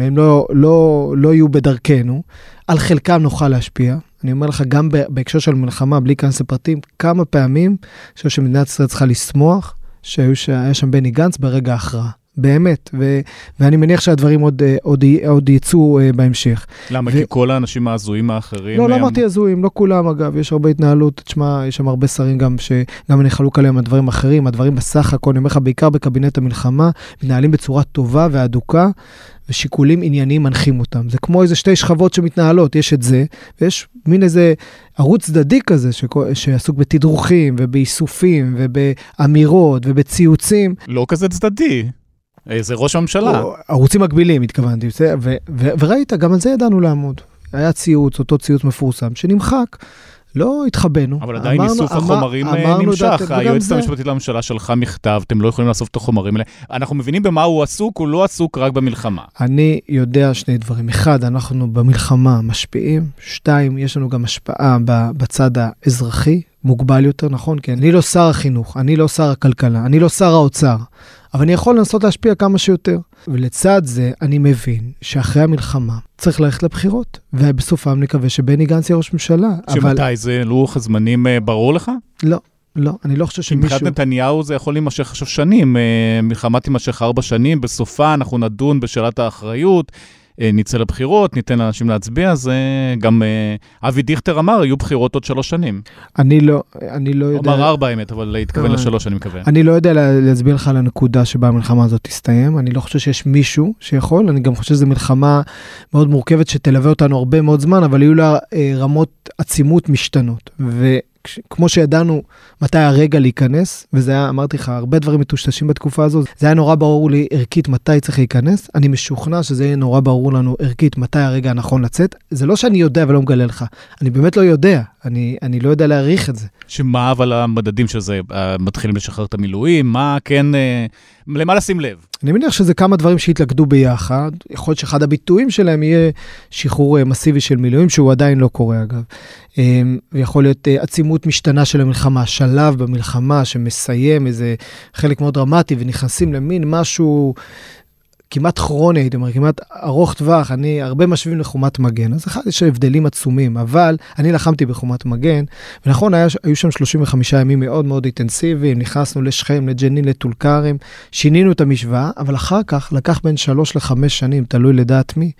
הם לא, לא, לא יהיו בדרכנו, על חלקם נוכל להשפיע. אני אומר לך, גם בהקשר של מלחמה, בלי כאן ספרטים, כמה פעמים, אני חושב שמדינת ישראל צריכה לסמוח, שהיה שם בני גנץ ברגע האחראה. באמת, ו- ואני מניח שהדברים עוד, עוד, עוד יצאו בהמשך. למה? ו- כי כל האנשים האזויים האחרים... לא, לא אמרתי אזויים, לא כולם אגב, יש הרבה התנהלות, תשמע, יש שם הרבה שרים גם שגם אני חלוק עליהם הדברים אחרים, הדברים בסך הכל, אני אומר לך, בעיקר בקבינט המלחמה, מתנהלים בצורה טובה והדוקה, ושיקולים ענייניים מנחים אותם. זה כמו איזה שתי שכבות שמתנהלות, יש את זה, ויש מין איזה ערוץ צדדי כזה, שעסוק בתדרוכים, ובאיסופים, ובאמירות, ובציוצים. לא כזה צדדי. זה ראש הממשלה. ערוצים מקבילים, התכוונתי. וראית, גם על זה ידענו לעמוד. היה ציוץ, אותו ציוץ מפורסם, שנמחק, לא התחבנו. אבל עדיין איסוף החומרים נמשך. היועצת המשפטית לממשלה שלחה מכתב, אתם לא יכולים לאסוף את החומרים האלה. אנחנו מבינים במה הוא עסוק, הוא לא עסוק רק במלחמה. אני יודע שני דברים. אחד, אנחנו במלחמה משפיעים. שתיים, יש לנו גם השפעה בצד האזרחי, מוגבל יותר, נכון? כי אני לא שר החינוך, אני לא שר הכלכלה, אני לא שר האוצר. אבל אני יכול לנסות להשפיע כמה שיותר. ולצד זה אני מבין שאחרי המלחמה צריך ללכת לבחירות. ובסופו אני מקווה שבני גנץ יהיה ראש ממשלה. שמתי אבל... זה לוח הזמנים ברור לך? לא, לא, אני לא חושב שמישהו... מבחינת נתניהו זה יכול להימשך עכשיו שנים. מלחמה תימשך ארבע שנים, בסופה אנחנו נדון בשאלת האחריות, ניצא לבחירות, ניתן לאנשים להצביע, זה גם אבי דיכטר אמר, יהיו בחירות עוד שלוש שנים. אני לא, אני לא יודע... אמר ארבע האמת, אבל להתכוון לשלוש, אני מקווה. אני לא יודע להצביע לך על הנקודה שבה המלחמה הזאת תסתיים, אני לא חושב שיש מישהו שיכול, אני גם חושב שזו מלחמה מאוד מורכבת, שתלווה אותנו הרבה מאוד זמן, אבל יהיו לה רמות עצימות משתנות, ו... כמו שידענו מתי הרגע להיכנס, וזה היה, אמרתי לך, הרבה דברים מטושטשים בתקופה הזו, זה היה נורא ברור לי ערכית מתי צריך להיכנס, אני משוכנע שזה יהיה נורא ברור לנו ערכית מתי הרגע הנכון לצאת, זה לא שאני יודע ולא מגלה לך, אני באמת לא יודע, אני, אני לא יודע להעריך את זה. שמה אבל המדדים שזה מתחילים לשחרר את המילואים, מה כן, למה לשים לב? אני מניח שזה כמה דברים שהתלכדו ביחד, יכול להיות שאחד הביטויים שלהם יהיה שחרור מסיבי של מילואים, שהוא עדיין לא קורה אגב. ויכול להיות עצימות משתנה של המלחמה, שלב במלחמה שמסיים איזה חלק מאוד דרמטי, ונכנסים למין משהו כמעט כרוני, הייתי אומר, כמעט ארוך טווח, אני הרבה משווים לחומת מגן, אז אחד יש הבדלים עצומים, אבל אני לחמתי בחומת מגן, ונכון, היה, היו שם שלושים וחמישה ימים מאוד מאוד אינטנסיביים, נכנסנו לשכם, לג'נין, לטולקרים, שינינו את המשוואה, אבל אחר כך לקח בין שלוש לחמש שנים, תלוי לדעת מי,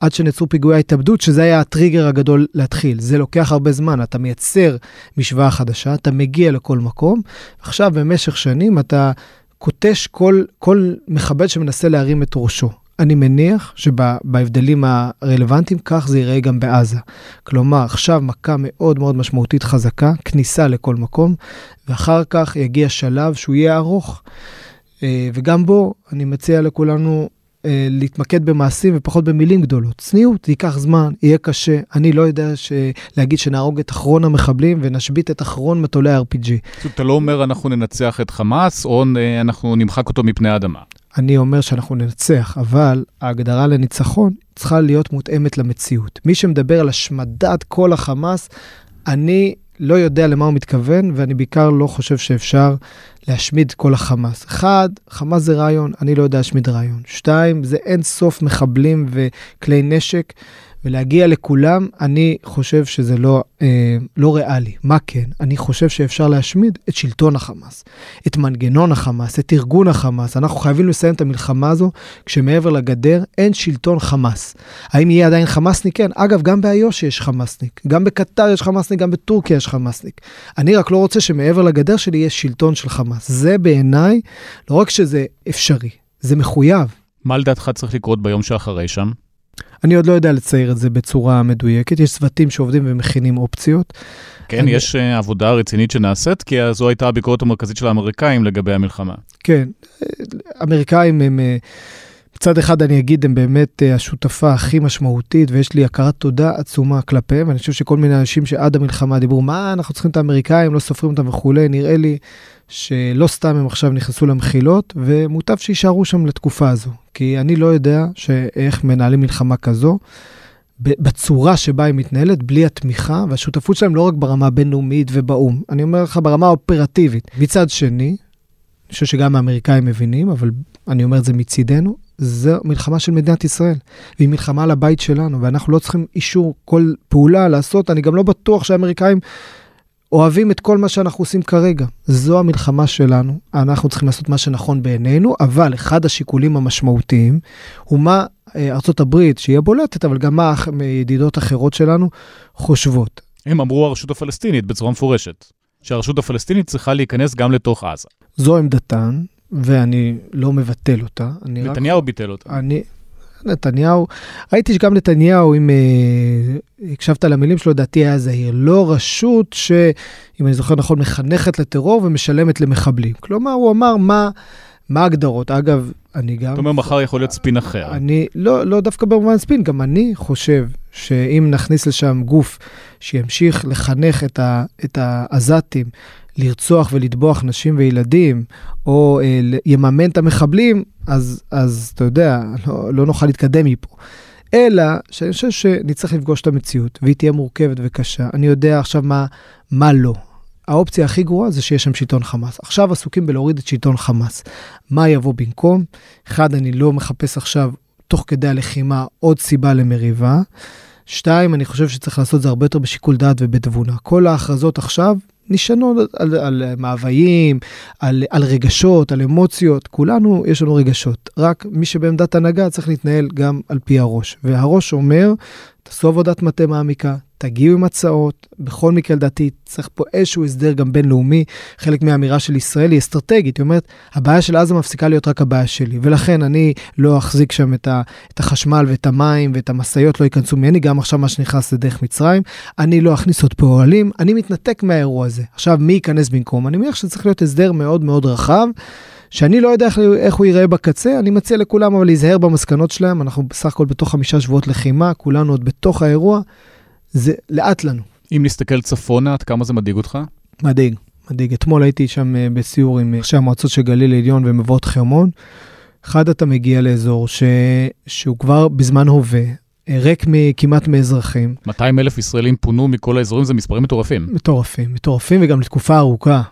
עד שנצרו פיגועי ההתאבדות, שזה היה הטריגר הגדול להתחיל. זה לוקח הרבה זמן, אתה מייצר משוואה חדשה, אתה מגיע לכל מקום, עכשיו במשך שנים אתה כותש כל, כל מחבל שמנסה להרים את ראשו. אני מניח שבהבדלים הרלוונטיים, כך זה ייראה גם בעזה. כלומר, עכשיו מכה מאוד מאוד משמעותית חזקה, כניסה לכל מקום, ואחר כך יגיע שלב שהוא יהיה ארוך, וגם בו אני מציע לכולנו להתמקד במעשים ופחות במילים גדולות. צניעות, ייקח זמן, יהיה קשה. אני לא יודע להגיד שנהרוג את אחרון המחבלים ונשבית את אחרון מטולי ה-אר פי ג'י. אתה לא אומר אנחנו ננצח את חמאס, או אנחנו נמחק אותו מפני האדמה? אני אומר שאנחנו ננצח, אבל ההגדרה לניצחון צריכה להיות מותאמת למציאות. מי שמדבר על השמדת כל החמאס, אני לא יודע למה הוא מתכוון, ואני בעיקר לא חושב שאפשר להשמיד כל החמאס. אחד, חמאס זה רעיון, אני לא יודע להשמיד רעיון. שתיים, זה אין סוף מחבלים וכלי נשק, ולהגיע לכולם, אני חושב שזה לא, אה, לא ריאלי. מה כן? אני חושב שאפשר להשמיד את שלטון החמאס, את מנגנון החמאס, את ארגון החמאס. אנחנו חייבים לסיים את המלחמה הזו, כשמעבר לגדר אין שלטון חמאס. האם יהיה עדיין חמאסניק? כן. אגב, גם באיו"ש יש חמאסניק, גם בקטר יש חמאסניק, גם בטורקיה יש חמאסניק. אני רק לא רוצה שמעבר לגדר שלי יהיה שלטון של חמאס. זה בעיניי, לא רק שזה אפשרי, זה מחויב. מה לדעתך צריך לקרות ביום שאחרי שם? אני עוד לא יודע לצייר את זה בצורה מדויקת, יש צוותים שעובדים ומכינים אופציות. כן, אני... יש עבודה רצינית שנעשית, כי זו הייתה הביקורת המרכזית של האמריקאים לגבי המלחמה. כן, אמריקאים הם, מצד אחד אני אגיד, הם באמת השותפה הכי משמעותית, ויש לי הכרת תודה עצומה כלפיהם, ואני חושב שכל מיני אנשים שעד המלחמה דיברו, מה אנחנו צריכים את האמריקאים, לא סופרים אותם וכו', נראה לי שלא סתם הם עכשיו נכנסו למחילות, ומוטב שישארו שם לתקופה הזו. כי אני לא יודע שאיך מנהלים מלחמה כזו, בצורה שבה היא מתנהלת, בלי התמיכה, והשותפות שלהם לא רק ברמה הבינלאומית ובאום, אני אומר לך ברמה האופרטיבית. מצד שני, אני חושב שגם האמריקאים מבינים, אבל אני אומר את זה מצידנו, זו מלחמה של מדינת ישראל, והיא מלחמה על הבית שלנו, ואנחנו לא צריכים אישור כל פעולה לעשות, אני גם לא בטוח שהאמריקאים אוהבים את כל מה שאנחנו עושים כרגע. זו המלחמה שלנו, אנחנו צריכים לעשות מה שנכון בעינינו, אבל אחד השיקולים המשמעותיים הוא מה ארצות הברית, שהיא הבולטת, אבל גם מה ידידות אחרות שלנו חושבות. הם אמרו הרשות הפלסטינית בצורה מפורשת, שהרשות הפלסטינית צריכה להיכנס גם לתוך עזה. זו עמדתן, ואני לא מבטל אותה. נתניהו רק... ביטל אותה. אני... נתניהו, ראיתי שגם נתניהו, אם אה, הקשבת למילים שלו, דעתי היה זהיר, לא רשות שאם אני זוכר נכון, מחנכת לטרור ומשלמת למחבלים. כלומר, הוא אמר מה, מה הגדרות. אגב, אני גם... זאת אומרת, מחר יכול להיות ספין אחר. אני, לא, לא דווקא במובן ספין, גם אני חושב שאם נכניס לשם גוף שימשיך לחנך את, ה, את העזתים, לרצוח ולטבוח נשים וילדים, או אה, יממן את המחבלים, אז, אז אתה יודע, לא, לא נוכל להתקדם מפה. אלא שאני חושב שנצטרך לפגוש את המציאות, והיא תהיה מורכבת וקשה. אני יודע עכשיו מה, מה לא. האופציה הכי גרועה זה שיש שם שלטון חמאס. עכשיו עסוקים בלהוריד את שלטון חמאס. מה יבוא במקום? אחד, אני לא מחפש עכשיו, תוך כדי הלחימה, עוד סיבה למריבה. שתיים, אני חושב שצריך לעשות זה הרבה יותר בשיקול דעת ובתבונה. כל ההכרזות עכשיו, נשענו על, על מאוויים, על, על רגשות, על אמוציות, כולנו יש לנו רגשות, רק מי שבעמדת הנהגה צריך להתנהל גם על פי הראש, והראש אומר, תעשו עבודת מטה מעמיקה, תגיעו עם הצעות, בכל מקרה לדעתי צריך פה איזשהו הסדר גם בינלאומי, חלק מהאמירה של ישראל היא אסטרטגית, היא אומרת, הבעיה של עזה מפסיקה להיות רק הבעיה שלי, ולכן אני לא אחזיק שם את, ה, את החשמל ואת המים ואת המסעיות לא ייכנסו ממני, גם עכשיו מה שנכנס לדרך מצרים, אני לא אכניס עוד פועלים, אני מתנתק מהאירוע הזה, עכשיו מי ייכנס במקום? אני מניח שצריך להיות הסדר מאוד מאוד רחב, שאני לא יודע איך הוא ייראה בקצה, אני מציע לכולם אבל להיזהר במסקנות שלהם, אנחנו בסך הכל בתוך חמישה שבועות לחימה, כולנו עוד בתוך האירוע, זה לאט לנו. אם נסתכל צפונה, עד כמה זה מדאיג אותך? מדאיג, מדאיג. אתמול הייתי שם בסיור עם ראשי המועצות של גליל עליון ומבואות חרמון, אחד אתה מגיע לאזור ש... שהוא כבר בזמן הווה, רק כמעט מאזרחים. מאתיים אלף ישראלים פונו מכל האזורים, זה מספרים מטורפים. מטורפים, מטורפים וגם לתקופה ארוכה.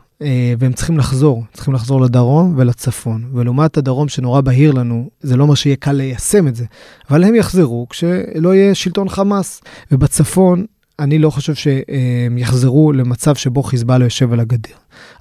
והם צריכים לחזור, צריכים לחזור לדרום ולצפון, ולעומת הדרום שנורא בהיר לנו, זה לא אומר שיהיה קל ליישם את זה, אבל הם יחזרו כשלא יהיה שלטון חמאס, ובצפון אני לא חושב שהם יחזרו למצב שבו חיזבאללה יושב על הגדר.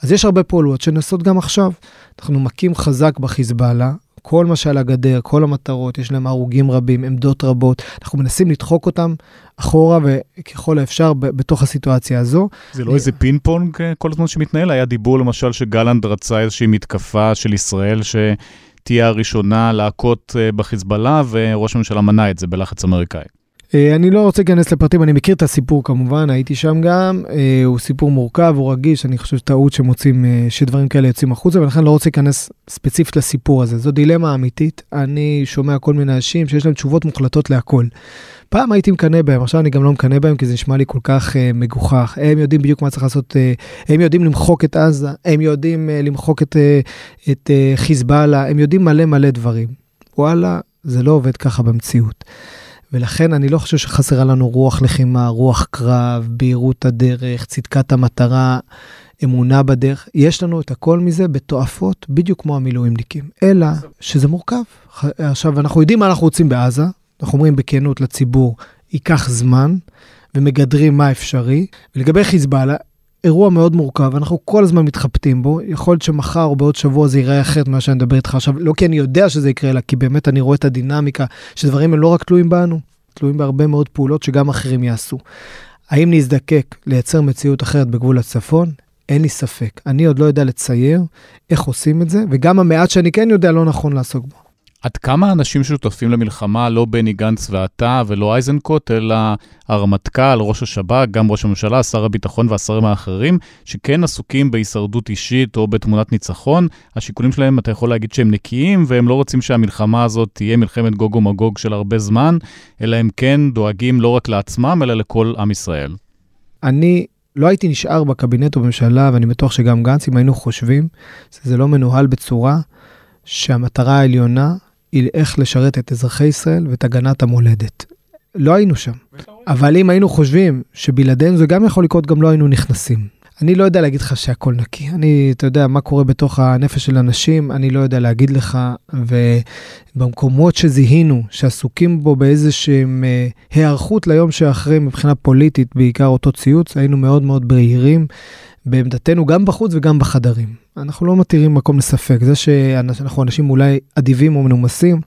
אז יש הרבה פעולות שנעשות גם עכשיו, אנחנו מקים חזק בחיזבאללה, כל מה שעל הגדר, כל המטרות, יש להם הרוגים רבים, עמדות רבות, אנחנו מנסים לדחוק אותם אחורה וככל האפשר בתוך הסיטואציה הזו. זה לא איזה פין פונג כל הזמן שמתנהל? היה דיבור למשל שגלנט רצה איזושהי מתקפה של ישראל שתהיה הראשונה להכות בחיזבאללה, וראש הממשלה מנע את זה בלחץ אמריקאי. אני לא רוצה להיכנס לפרטים, אני מכיר את הסיפור כמובן, הייתי שם גם, הוא סיפור מורכב, הוא רגיש, אני חושב טעות שמוצאים, שדברים כאלה יוצאים החוצה, ולכן לא רוצה להיכנס ספציפית לסיפור הזה, זו דילמה אמיתית, אני שומע כל מיני אנשים שיש להם תשובות מוחלטות להכל. פעם הייתי מקנה בהם, עכשיו אני גם לא מקנה בהם, כי זה נשמע לי כל כך uh, מגוחך. הם יודעים בדיוק מה צריך לעשות, uh, הם יודעים למחוק את עזה, הם יודעים uh, למחוק את, uh, את uh, חיזבאללה, הם יודעים מלא מלא דברים. וואלה, זה לא עובד ככה במציאות. ולכן אני לא חושב שחסרה לנו רוח לחימה, רוח קרב, בהירות הדרך, צדקת המטרה, אמונה בדרך. יש לנו את הכל מזה בתואפות, בדיוק כמו המילואימניקים. אלא שזה מורכב. עכשיו, אנחנו יודעים מה אנחנו רוצים בעזה, אנחנו אומרים בכנות לציבור, ייקח זמן, ומגדרים מה אפשרי. ולגבי חיזבאללה, אירוע מאוד מורכב, אנחנו כל הזמן מתחפטים בו, יכול להיות שמחר או בעוד שבוע זה ייראה אחרת מה שאני מדבר איתך עכשיו, לא כי אני יודע שזה יקרה, אלא כי באמת אני רואה את הדינמיקה, שדברים הם לא רק תלויים בנו, תלויים בהרבה מאוד פעולות שגם אחרים יעשו. האם נזדקק לייצר מציאות אחרת בגבול הצפון? אין לי ספק. אני עוד לא יודע לצייר איך עושים את זה, וגם המעט שאני כן יודע לא נכון לעסוק בו. עד כמה אנשים שותפים למלחמה, לא בני גנץ ואתה ולא איזנקוט, אלא הרמטכ"ל, ראש השב"כ, גם ראש הממשלה, שר הביטחון והשרים האחרים, שכן עסוקים בהישרדות אישית או בתמונת ניצחון, השיקולים שלהם אתה יכול להגיד שהם נקיים, והם לא רוצים שהמלחמה הזאת תהיה מלחמת גוג ומגוג של הרבה זמן, אלא הם כן דואגים לא רק לעצמם, אלא לכל עם ישראל. אני לא הייתי נשאר בקבינט או בממשלה, ואני בטוח שגם גנץ, אם היינו חושבים, שזה לא מנוהל בצורה שהמטרה העליונה היא איך לשרת את אזרחי ישראל ואת הגנת המולדת. לא היינו שם. אבל אם היינו חושבים שבלעדינו זה גם יכול לקרות, גם לא היינו נכנסים. אני לא יודע להגיד לך שהכל נקי. אני, אתה יודע, מה קורה בתוך הנפש של אנשים, אני לא יודע להגיד לך, ובמקומות שזיהינו, שעסוקים בו באיזושהי הערכות ליום שאחרי, מבחינה פוליטית, בעיקר אותו ציוץ, היינו מאוד מאוד בהירים, בעמדתנו גם בחוץ וגם בחדרים. אנחנו לא מתירים מקום לספק. זה שאנחנו אנשים אולי עדיבים או מנומסים,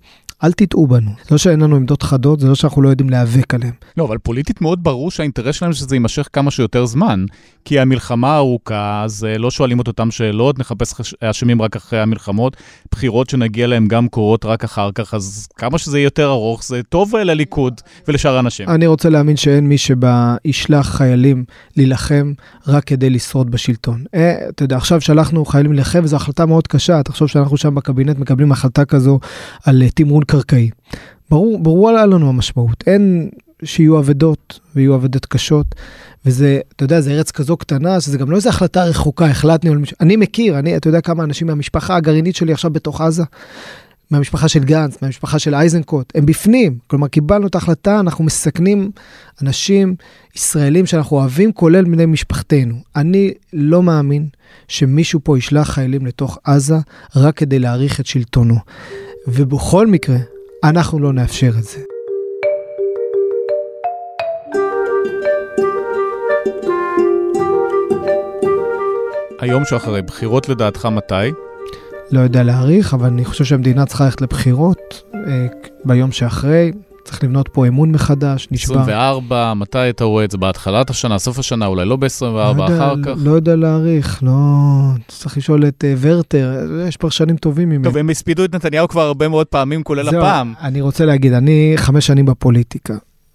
אל תטעו בנו. זה לא שאין לנו עמדות חדות, זה לא שאנחנו לא יודעים להיאבק עליהם. לא, אבל פוליטית מאוד ברור שהאינטרס שלהם שזה יימשך כמה שיותר זמן, כי המלחמה ארוכה, אז לא שואלים את אותם שאלות, נחפש אשמים רק אחרי המלחמות, בחירות שנגיע להם גם קורות רק אחר כך, אז כמה שזה יותר ארוך, זה טוב לליכוד ולשאר האנשים. אני רוצה להאמין שאין מי שבה ישלח חיילים להילחם רק כדי לשרוד בשלטון. אתה יודע, עכשיו שלחנו חיילים להילחם, וזו החלטה מאוד קשה. אתה חושב שאנחנו שם בקבינט מקבלים החלטה כזו על תמרון קרקעי. ברור, ברור עלינו המשמעות. אין שיהיו עבדות, ויהיו עבדות קשות, וזה, אתה יודע, זה ארץ כזו קטנה, שזה גם לא איזו החלטה רחוקה, החלטנו, אני מכיר, אני, אתה יודע כמה אנשים מהמשפחה הגרעינית שלי עכשיו בתוך עזה, מהמשפחה של גנץ, מהמשפחה של איזנקוט, הם בפנים, כלומר, קיבלנו את ההחלטה, אנחנו מסכנים אנשים ישראלים שאנחנו אוהבים, כולל בני משפחתנו. אני לא מאמין שמישהו פה ישלח חיילים לתוך עזה, רק כדי להאריך את שלטונו. ובכל מקרה, אנחנו לא נאפשר את זה. היום שאחרי, בחירות לדעתך מתי? לא יודע להעריך, אבל אני חושב שהמדינה צריכה ללכת לבחירות ביום שאחרי. צריך לבנות פה אמון מחדש, נשבר. עשרים וארבע, מתי אתה רואה את זה? בהתחלת השנה, סוף השנה, אולי לא ב-עשרים וארבע, אחר כך? לא יודע להעריך, לא. צריך לשאול את ורטר, יש פרשנים טובים ממנו. טוב, הם הספידו את נתניהו כבר הרבה מאוד פעמים, כולל הפעם. אני רוצה להגיד, אני חמש שנים בפוליטיקה,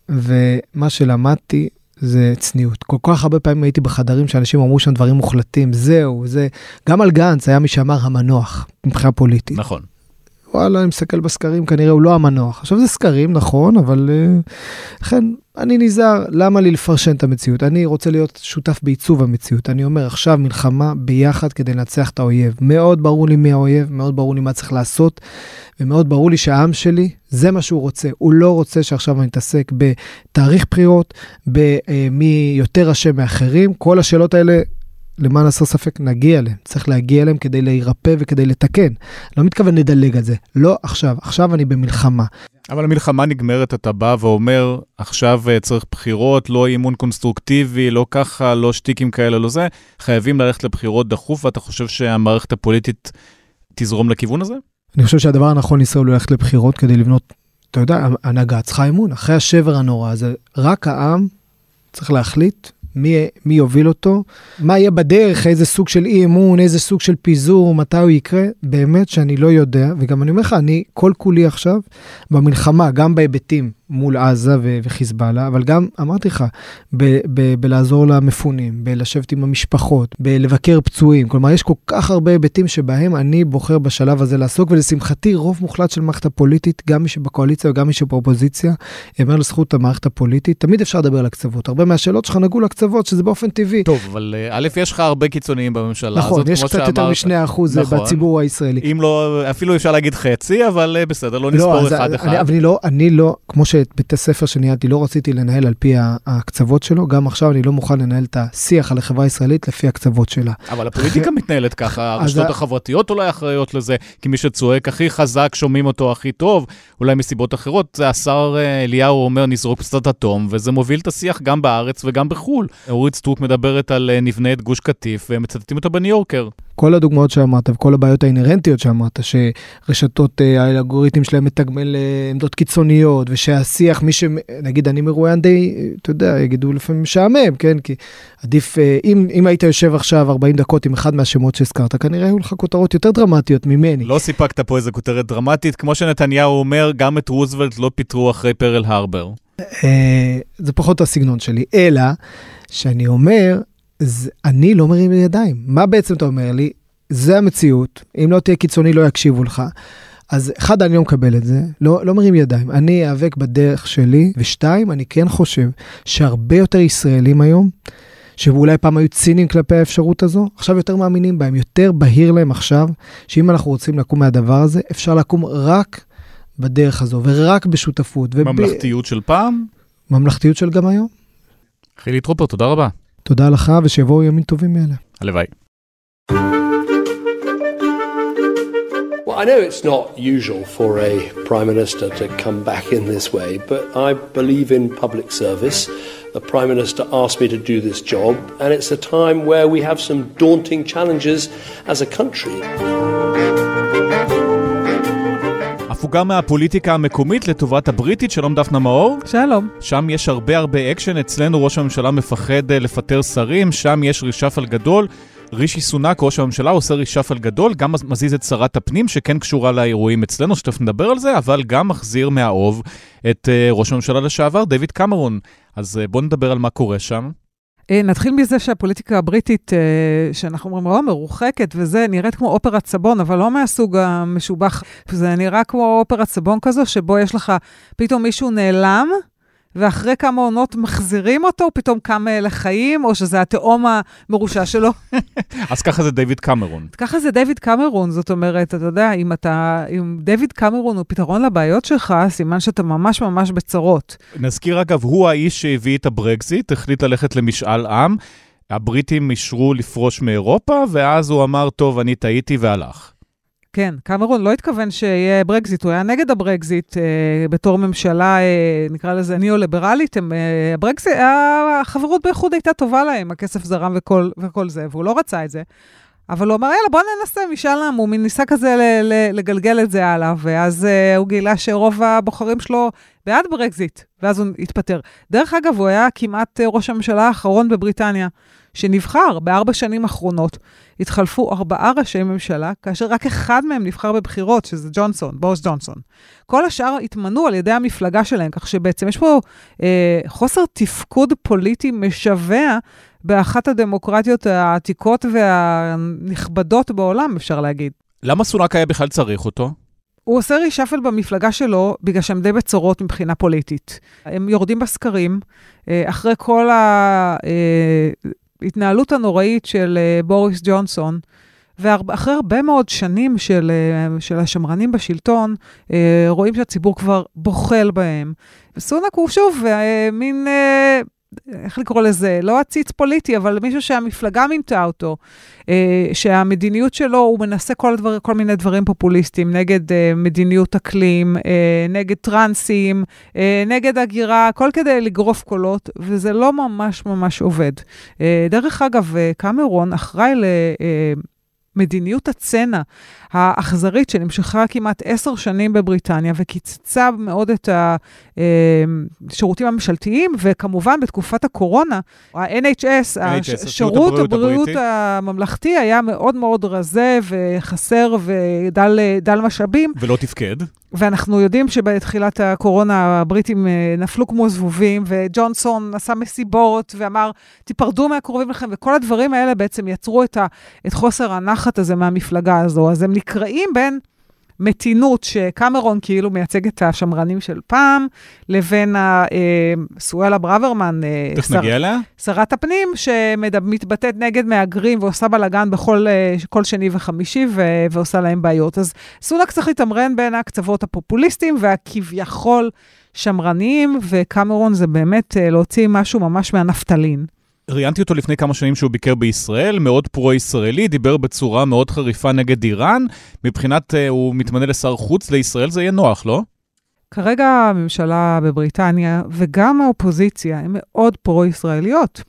ומה שלמדתי, זה צניעות. כל כך הרבה פעמים הייתי בחדרים שאנשים אמרו שם דברים מוחלטים, זהו, זה. גם על גנץ היה מי שאמר המנוח, מבחינה פוליטית. נכון. וואלה, אני מסתכל בסקרים, כנראה הוא לא המנוח. עכשיו זה סקרים, נכון, אבל לכן, אני נזהר, למה לי לפרשן את המציאות? אני רוצה להיות שותף בעיצוב המציאות. אני אומר, עכשיו מלחמה ביחד כדי לנצח את האויב. מאוד ברור לי מי האויב, מאוד ברור לי מה צריך לעשות, ומאוד ברור לי שהעם שלי, זה מה שהוא רוצה. הוא לא רוצה שעכשיו אני אתעסק בתאריך בחירות, במי יותר אשם מאחרים. כל השאלות האלה, למען הסר ספק, נגיע אליהם. צריך להגיע אליהם כדי להירפא וכדי לתקן. לא מתכוון לדלג על זה. לא עכשיו. עכשיו אני במלחמה. אבל המלחמה נגמרת, אתה בא ואומר, עכשיו צריך בחירות, לא אימון קונסטרוקטיבי, לא ככה, לא שטיקים כאלה, לא זה. חייבים ללכת לבחירות דחוף, ואתה חושב שהמערכת הפוליטית תזרום לכיוון הזה? אני חושב שהדבר הנכון ישראל הוא ללכת לבחירות כדי לבנות, אתה יודע, הנהגה צריכה אמון. אחרי השבר הנורא הזה, רק העם צריך להחליט מי, מי יוביל אותו, מה יהיה בדרך, איזה סוג של אי אמון, איזה סוג של פיזור, מתי הוא יקרה, באמת שאני לא יודע, וגם אני אומר לך, אני כל כולי עכשיו במלחמה, גם בהיבטים מול עזה וחיזבאללה, אבל גם, אמרתי לך, בלעזור למפונים, בלשבת עם המשפחות, בלבקר פצועים, כלומר, יש כל כך הרבה היבטים שבהם אני בוחר בשלב הזה לעסוק, ולשמחתי, רוב מוחלט של מערכת הפוליטית, גם מי שבקואליציה וגם מי שבאופוזיציה, אמר לזכות המערכת הפוליטית, תמיד אפשר לדבר על הקצוות, הרבה מהשאלות שלך נגעו לקצוות, שזה באופן טבעי. טוב, אבל א', יש לך הרבה קיצוניים בממשלה. נכון, זאת, יש קצת שאמרת, יותר משני אחוז נכון, בציבור הישראלי. אם לא, אפילו אפשר להגיד חצי, אבל בסדר, לא נספור לא, אחד אז, אחד. אני, אבל אני לא, אני לא, כמו שבית הספר שניהלתי, לא רציתי לנהל על פי הקצוות שלו, גם עכשיו אני לא מוכן לנהל את השיח על החברה הישראלית לפי הקצוות שלה. אבל הפוליטיקה מתנהלת ככה, הרשתות החברתיות אולי אחראיות לזה, כי מי שצועק הכי חזק, שומעים אותו הכי טוב, אולי מסיבות אחרות, השר אליהו אומר, נזרוק פצצת אטום, וזה מוביל את השיח גם בארץ וגם בחול. אורית סטוק מדברת על נבנה את גוש קטיף, ומצטטים אותה בניו יורקר. כל הדוגמאות שאמרת, וכל הבעיות האינרנטיות שאמרת, שרשתות, האלגוריתמים שלהם מתגמל עמדות קיצוניות, ושהשיח, מי שנגיד, אני מרואיין די, אתה יודע, יגידו לפעמים שעמם, כן? כי עדיף, אם, אם היית יושב עכשיו ארבעים דקות עם אחד מהשמות שהזכרת, כנראה היו לך כותרות יותר דרמטיות ממני. לא סיפקת פה איזו כותרת דרמטית, כמו שנתניהו אומר, גם את רוזוולט לא פיטרו אחרי פרל הרבר. זה פחות הסגנון שלי, אלא שאני אומר, אז אני לא מרים לי ידיים. מה בעצם אתה אומר לי? זה המציאות. אם לא תהיה קיצוני, לא יקשיבו לך. אז אחד, אני לא מקבל את זה. לא, לא מרים ידיים. אני אאבק בדרך שלי. ושתיים, אני כן חושב שהרבה יותר ישראלים היום, שאולי פעם היו צינים כלפי האפשרות הזו, עכשיו יותר מאמינים בהם. יותר בהיר להם עכשיו, שאם אנחנו רוצים לקום מהדבר הזה, אפשר לקום רק בדרך הזו, ורק בשותפות. ממלכתיות וב... של פעם? ממלכתיות של גם היום. חילי טרופר, תודה רבה. תודה לך, ושיבואו ימים טובים מאלה. הלוואי. Well, I know it's not usual for a prime minister to come back in this way, but I believe in public service. The prime minister asked me to do this job, and it's a time where we have some daunting challenges as a country. הפוגה מהפוליטיקה המקומית לטובת הבריטית. שלום דפנה מאור. שלום. שם יש הרבה הרבה אקשן, אצלנו ראש הממשלה מפחד לפטר שרים, שם יש רישפל גדול, ריש סונק ראש הממשלה עושה רישפל גדול, גם מזיז את שרת הפנים שכן קשורה לאירועים אצלנו, שתכף נדבר על זה, אבל גם מחזיר מהאוב את ראש הממשלה לשעבר, דוד קאמרון. אז בוא נדבר על מה קורה שם. נתחיל מזה שהפוליטיקה הבריטית, שאנחנו אומרים, לא מרוחקת, וזה נראית כמו אופרת סבון, אבל לא מהסוג המשובח. זה נראה כמו אופרת סבון כזו, שבו יש לך פתאום מישהו נעלם, ואחרי כמה עונות מחזירים אותו, הוא פתאום קם לחיים, או שזה התאום המרושה שלו. אז ככה זה דיוויד קאמרון. ככה זה דיוויד קאמרון, זאת אומרת, אתה יודע, אם אתה, אם דיוויד קאמרון הוא פתרון לבעיות שלך, סימן שאתה ממש ממש בצרות. נזכיר אגב, הוא האיש שהביא את הברקזיט, החליט ללכת למשאל עם, הבריטים אישרו לפרוש מאירופה, ואז הוא אמר, טוב, אני טעיתי והלך. כן, קאמרון לא התכוון שיהיה ברקזיט, הוא היה נגד הברקזיט, אה, בתור ממשלה, אה, נקרא לזה ניאו-ליברלית, אה, הברקזיט, החברות באיחוד הייתה טובה להם, הכסף זרם וכל, וכל זה, והוא לא רצה את זה, אבל הוא אמר, יאללה, בוא ננסה, משאל עם, הוא ניסה כזה ל- ל- לגלגל את זה הלאה, ואז אה, הוא גילה שרוב הבוחרים שלו בעד ברקזיט, ואז הוא התפטר. דרך אגב, הוא היה כמעט ראש הממשלה האחרון בבריטניה, שנבחר בארבע שנים האחרונות, התחלפו ארבעה ראשי ממשלה, כאשר רק אחד מהם נבחר בבחירות, שזה ג'ונסון, בוריס ג'ונסון. כל השאר התמנו על ידי המפלגה שלהם, כך שבעצם יש פה אה, חוסר תפקוד פוליטי משווה, באחת הדמוקרטיות העתיקות והנכבדות בעולם, אפשר להגיד. למה סונק היה בכלל צריך אותו? הוא עושה רישפל במפלגה שלו, בגלל שהם די בצורות מבחינה פוליטית. הם יורדים בסקרים, אחרי כל ההתנהלות הנוראית של בוריס ג'ונסון, ואחרי הרבה מאוד שנים של, של השמרנים בשלטון, רואים שהציבור כבר בוחל בהם. סונק הוא שוב מין... איך לקרוא לזה? לא עציץ פוליטי, אבל מישהו שהמפלגה מינתה אותו, שהמדיניות שלו, הוא מנסה כל, דבר, כל מיני דברים פופוליסטיים, נגד מדיניות אקלים, נגד טרנסים, נגד הגירה, כל כדי לגרוף קולות, וזה לא ממש ממש עובד. דרך אגב, קאמרון אחראי ל... מדיניות הצנע האכזרית שנמשכה כמעט עשר שנים בבריטניה, וקיצצה מאוד את השירותים הממשלתיים, וכמובן בתקופת הקורונה, ה-אן אייץ' אס, השירות הבריאות הממלכתי, היה מאוד מאוד רזה וחסר ודל משאבים. ולא תפקד. ואנחנו יודעים שבתחילת הקורונה הבריטים נפלו כמו זבובים, וג'ונסון עשה מסיבות ואמר, תיפרדו מהקרובים לכם, וכל הדברים האלה בעצם יצרו את, ה, את חוסר הנחת הזה מהמפלגה הזו. אז הם נקראים בין מתינות, שקאמרון כאילו מייצג את השמרנים של פעם, לבין סואלה ברברמן, שרת הפנים, שמתבטאת נגד מהגרים, ועושה בלגן בכל כל שני וחמישי, ועושה להם בעיות. אז סונק צריך להתמרן בין הקצוות הפופוליסטיים, והכביכול שמרניים, וקאמרון זה באמת להוציא משהו ממש מהנפתלין. ראיינתי אותו לפני כמה שנים שהוא ביקר בישראל, מאוד פרו-ישראלי, דיבר בצורה מאוד חריפה נגד איראן, מבחינת הוא מתמנה לשר חוץ לישראל, זה יהיה נוח, לא? כרגע הממשלה בבריטניה וגם האופוזיציה הן מאוד פרו-ישראליות,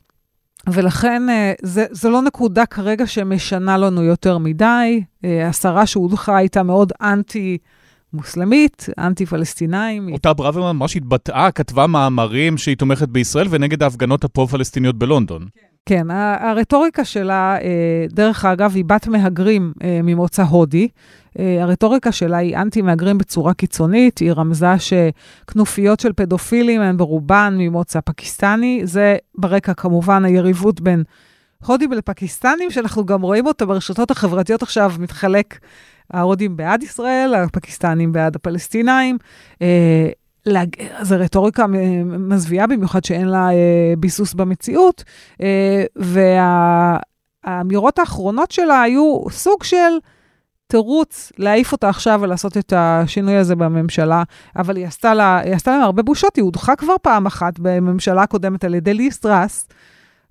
ולכן זה, זה לא נקודה כרגע שמשנה לנו יותר מדי, השרה שהודחה הייתה מאוד אנטי מוסלמית, אנטי-פלסטינאים. אותה ברברמן ממש התבטאה, כתבה מאמרים שהיא תומכת בישראל ונגד ההפגנות הפרו-פלסטיניות בלונדון. כן, הרטוריקה שלה, דרך אגב, היא בת מהגרים ממוצא הודי. הרטוריקה שלה היא אנטי-מהגרים בצורה קיצונית, היא רמזה שכנופיות של פדופילים הן ברובן ממוצא פקיסטני. זה ברקע כמובן היריבות בין הודים לפקיסטנים, שאנחנו גם רואים אותה ברשתות החברתיות עכשיו מתחלק ההודים בעד ישראל, הפקיסטנים בעד הפלסטינאים, אה, להג... זו רטוריקה מזוויעה במיוחד שאין לה אה, ביסוס במציאות, אה, והאמירות האחרונות שלה היו סוג של תירוץ להעיף אותה עכשיו ולעשות את השינוי הזה בממשלה, אבל היא עשתה לה, היא עשתה לה הרבה בושות, היא הודחה כבר פעם אחת בממשלה הקודמת על ידי ליסטרס,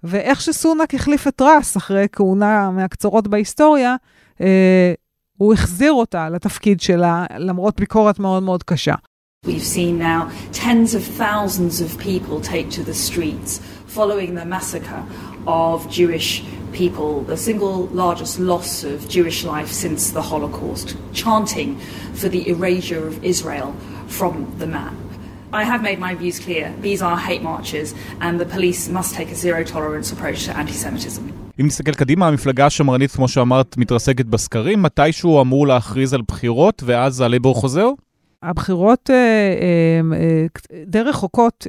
ואיך שסונק החליף את רס אחרי כהונה מהקצורות בהיסטוריה, אה, הוא החזיר אותה לתפקיד שלה, למרות ביקורת מאוד מאוד קשה. We've seen now tens of thousands of people take to the streets following the massacre of Jewish people, the single largest loss of Jewish life since the Holocaust, chanting for the erasure of Israel from the map. I have made my views clear. These are hate marches and the police must take a zero tolerance approach to anti-Semitism. אם נסתכל קדימה, המפלגה השמרנית, כמו שאמרת, מתרסקת בסקרים, מתישהו אמור להכריז על בחירות, ואז הלבור חוזר? הבחירות דרך חוקות,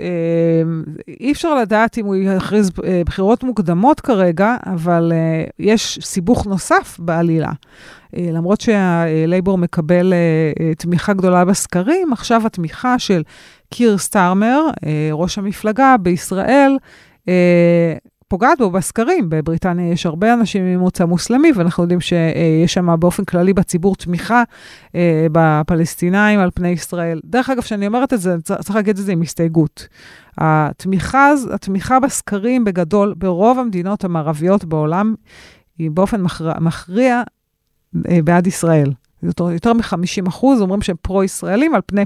אי אפשר לדעת אם הוא יכריז בחירות מוקדמות כרגע, אבל יש סיבוך נוסף בעלילה. למרות שהלייבור מקבל תמיכה גדולה בסקרים, עכשיו התמיכה של קיר סטארמר, ראש המפלגה בישראל, פוגעת בו בסקרים. בבריטניה יש הרבה אנשים ממוצא מוסלמי, ואנחנו יודעים שיש שם באופן כללי בציבור תמיכה בפלסטינאים על פני ישראל. דרך אגב, שאני אומרת את זה, צריך להגיד את זה עם הסתייגות. התמיכה, התמיכה בסקרים בגדול, ברוב המדינות המערביות בעולם, היא באופן מכריע בעד ישראל. יותר מ-חמישים אחוז אומרים שהם פרו-ישראלים על פני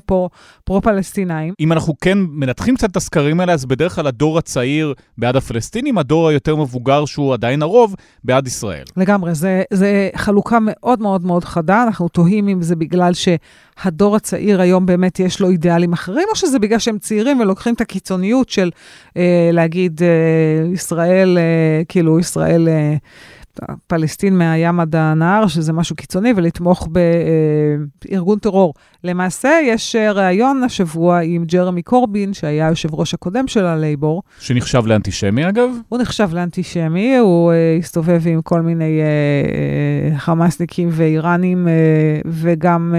פרו-פלסטינאים. אם אנחנו כן מנתחים קצת את הסקרים האלה, אז בדרך כלל הדור הצעיר בעד הפלסטינים, הדור היותר מבוגר שהוא עדיין הרוב, בעד ישראל. לגמרי, זה, זה חלוקה מאוד מאוד מאוד חדה, אנחנו תוהים אם זה בגלל שהדור הצעיר היום באמת יש לו אידיאלים אחרים, או שזה בגלל שהם צעירים ולוקחים את הקיצוניות של אה, להגיד אה, ישראל, אה, כאילו ישראל... אה, פלסטין מהים עד הנהר, שזה משהו קיצוני, ולתמוך בארגון טרור. למעשה, יש ראיון השבוע עם ג'רמי קורבין, שהיה יושב ראש הקודם של הלייבור. שנחשב לאנטישמי, אגב? הוא נחשב לאנטישמי, הוא הסתובב עם כל מיני חמאסניקים ואיראנים, וגם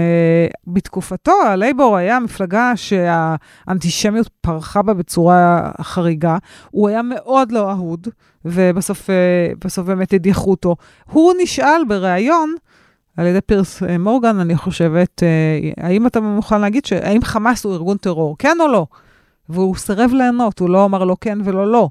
בתקופתו, הלייבור היה מפלגה שהאנטישמיות פרחה בה בצורה חריגה. הוא היה מאוד לא אהוד, ובסוף בסוף באמת הדיחו אותו. הוא נשאל בריאיון, על ידי פירס מורגן, אני חושבת, האם אתה מוכן להגיד, האם חמאס הוא ארגון טרור, כן או לא? והוא סרב לענות, הוא לא אמר לו כן ולא לא.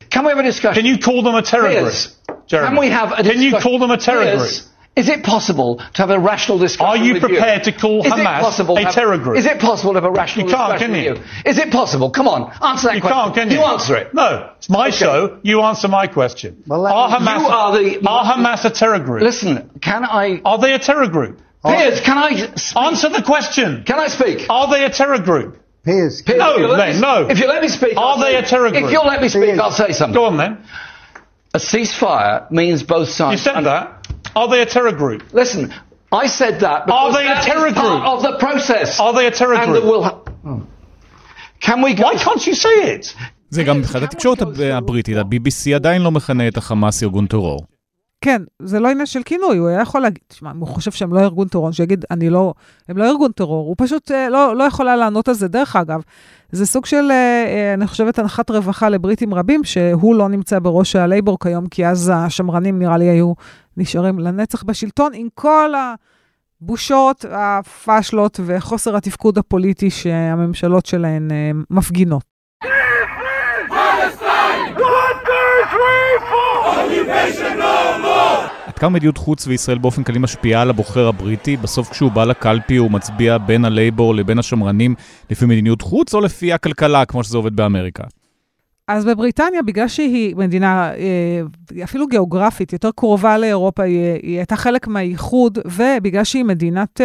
Can we have a discussion? Can you call them a terrorist? Can we have a discussion? Can you call them a terrorist? Is it possible to have a rational discussion with you? Are you prepared you? to call is Hamas a terror group? Is it possible to have a rational you can't, discussion can you? with you? Is it possible? Come on, answer that you question. Can't, can you? you answer it. No, it's my okay. show. You answer my question. Well, are Hamas, you are, the, are Hamas a terror group? Listen, can I... Are they a terror group? Piers, can I... Speak? Answer the question. Can I speak? Are they a terror group? Piers, Piers no, then, me, no. If you let me speak... Are I'll they a terror group? If you'll let me speak, Piers. I'll say something. Go on, then. A ceasefire means both sides... You said that. Are they a terror group? Listen, I said that because Are they that a terror is part group? of the process. Are they a terror and group? Will oh. Can we go Why can't you say it? זה גם מבחינת התקשורת הבריטית, ה-בי בי סי עדיין לא מכנה את החמאס ארגון טרור. כן, זה לא עניין של כינוי, הוא היה יכול להגיד, שמע, הוא חושב שהם לא ארגון טרור, שיגיד, אני לא, הם לא ארגון טרור, הוא פשוט לא, לא יכולה לענות על זה. דרך אגב, זה סוג של, אני חושבת, הנחת רווחה לבריטים רבים, שהוא לא נמצא בראש הלייבור כיום, כי אז השמרנים נראה לי היו נשארים לנצח בשלטון, עם כל הבושות, הפשלות וחוסר התפקוד הפוליטי שהממשלות שלהן מפגינות. עד כמה מדיניות חוץ וישראל באופן כללי משפיעה על הבוחר הבריטי? בסוף כשהוא בא לקלפי הוא מצביע בין הלייבור לבין השמרנים לפי מדיניות חוץ או לפי הכלכלה כמו שזה עובד באמריקה? אז בבריטניה, בגלל שהיא מדינה אפילו גיאוגרפית, יותר קרובה לאירופה, היא הייתה חלק מהייחוד, ובגלל שהיא מדינת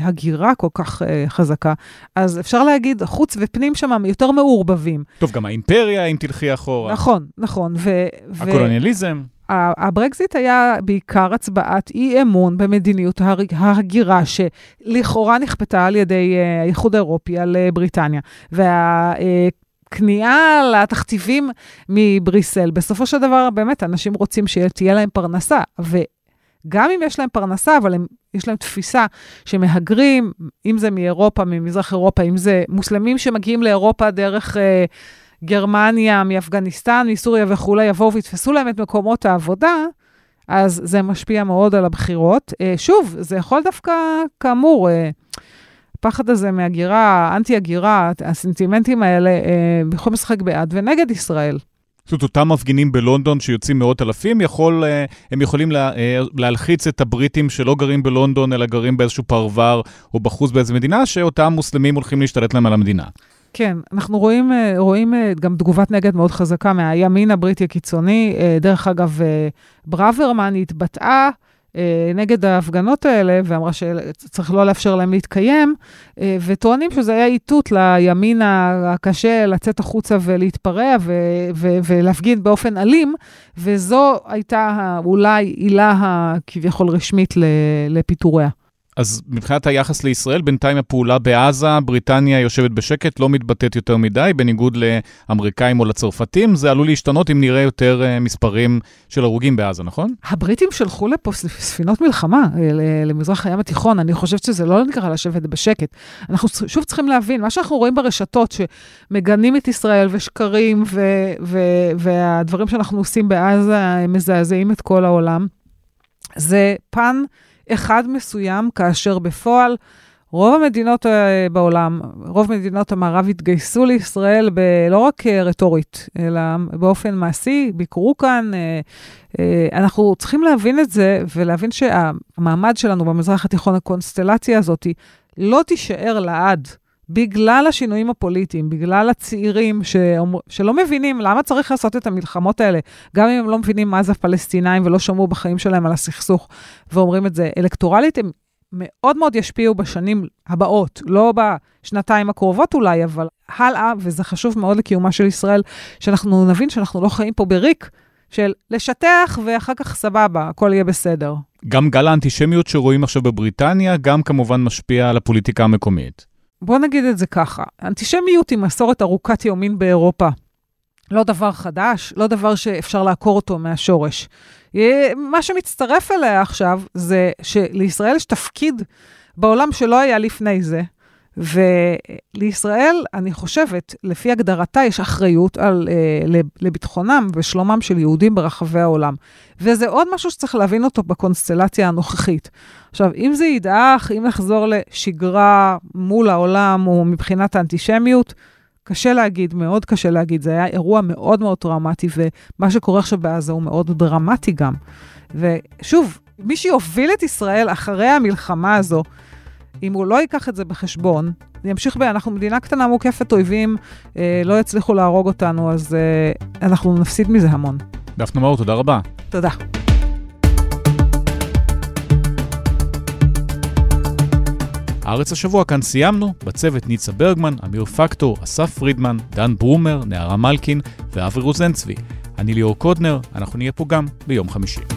הגירה כל כך חזקה, אז אפשר להגיד, חוץ ופנים שם יותר מעורבבים. טוב, גם האימפריה, אם תלכי אחורה. נכון, נכון. ו- הקולוניאליזם. הברקזיט היה בעיקר הצבעת אי אמון במדיניות ההגירה שלכאורה נכפתה על ידי הייחוד האירופי על בריטניה. וה... קנייה לתכתיבים מבריסל. בסופו של דבר, באמת, אנשים רוצים שתהיה להם פרנסה, וגם אם יש להם פרנסה, אבל הם, יש להם תפיסה שמהגרים, אם זה מאירופה, ממזרח אירופה, אם זה מוסלמים שמגיעים לאירופה דרך אה, גרמניה, מאפגניסטן, מסוריה וכולי, יבואו ויתפסו להם את מקומות העבודה, אז זה משפיע מאוד על הבחירות. אה, שוב, זה יכול דווקא, כאמור... אה, הפחד הזה מהגירה, האנטי-הגירה, הסנטימנטים האלה, אה, בכל משחק בעד ונגד ישראל. זאת אותם מפגינים בלונדון שיוצאים מאות אלפים, יכול, אה, הם יכולים לה, אה, להלחיץ את הבריטים שלא גרים בלונדון, אלא גרים באיזשהו פרבר או בחוץ באיזו מדינה, שאותם מוסלמים הולכים להשתלט להם על המדינה. כן, אנחנו רואים, רואים גם תגובת נגד מאוד חזקה מהימין הבריטי הקיצוני. אה, דרך אגב, אה, ברברמן התבטאה, נגד ההפגנות האלה, ואמרה שצריך לא לאפשר להם להתקיים, וטוענים שזה היה איתות לימין הקשה לצאת החוצה ולהתפרע ולהפגין באופן אלים, וזו הייתה אולי עילה כביכול רשמית לפיטוריה. אז מבחינת היחס לישראל, בינתיים הפעולה בעזה, בריטניה יושבת בשקט, לא מתבטאת יותר מדי, בניגוד לאמריקאים או לצרפתים, זה עלול להשתנות אם נראה יותר מספרים של הרוגים בעזה, נכון? הבריטים שלחו לפה ספינות מלחמה, למזרח הים התיכון, אני חושבת שזה לא נקרא לשבת בשקט. אנחנו שוב צריכים להבין, מה שאנחנו רואים ברשתות, שמגנים את ישראל ושקרים, ו- ו- והדברים שאנחנו עושים בעזה, מזעזעים את כל העולם, זה פן... אחד מסוים, כאשר בפועל רוב המדינות בעולם, רוב מדינות המערב התגייסו לישראל לא רק רטורית, אלא באופן מעשי, ביקרו כאן. אנחנו צריכים להבין את זה, ולהבין שהמעמד שלנו במזרח התיכון, הקונסטלציה הזאת, לא תישאר לעד. בגלל השינויים הפוליטיים, בגלל הצעירים שלא מבינים למה צריך לעשות את המלחמות האלה, גם אם הם לא מבינים מה זה הפלסטינאים ולא שמעו בחיים שלהם על הסכסוך, ואומרים את זה אלקטורלית, הם מאוד מאוד ישפיעו בשנים הבאות, לא בשנתיים הקרובות אולי, אבל הלאה, וזה חשוב מאוד לקיומה של ישראל, שאנחנו נבין שאנחנו לא חיים פה בריק, של לשטח ואחר כך סבבה, הכל יהיה בסדר. גם גל האנטישמיות שרואים עכשיו בבריטניה, גם כמובן משפיע על הפוליטיקה המקומית. בוא נגיד את זה ככה, אנטישמיות היא מסורת ארוכת יומין באירופה. לא דבר חדש, לא דבר שאפשר לעקור אותו מהשורש. מה שמצטרף אליה עכשיו זה שלישראל יש תפקיד בעולם שלא היה לפני זה, ולישראל, אני חושבת, לפי הגדרתה יש אחריות על, אה, לביטחונם ושלומם של יהודים ברחבי העולם. וזה עוד משהו שצריך להבין אותו בקונסטלציה הנוכחית. עכשיו, אם זה ידעך, אם נחזור לשגרה מול העולם או מבחינת האנטישמיות, קשה להגיד, מאוד קשה להגיד. זה היה אירוע מאוד מאוד דרמטי, ומה שקורה עכשיו בעזה הוא מאוד דרמטי גם. ושוב, מי שיוביל את ישראל אחרי המלחמה הזו, אם הוא לא ייקח את זה בחשבון, ימשיך בה, אנחנו מדינה קטנה מוקפת אויבים, אה, לא יצליחו להרוג אותנו, אז אה, אנחנו נפסיד מזה המון. דפנה מאור, תודה רבה. תודה. הארץ השבוע כאן סיימנו, בצוות ניצה ברגמן, אמיר פקטור, אסף רידמן, דן ברומר, נערה מלכין ואברי רוזנצבי. אני ליאור קודנר, אנחנו נהיה פה גם ביום חמישי.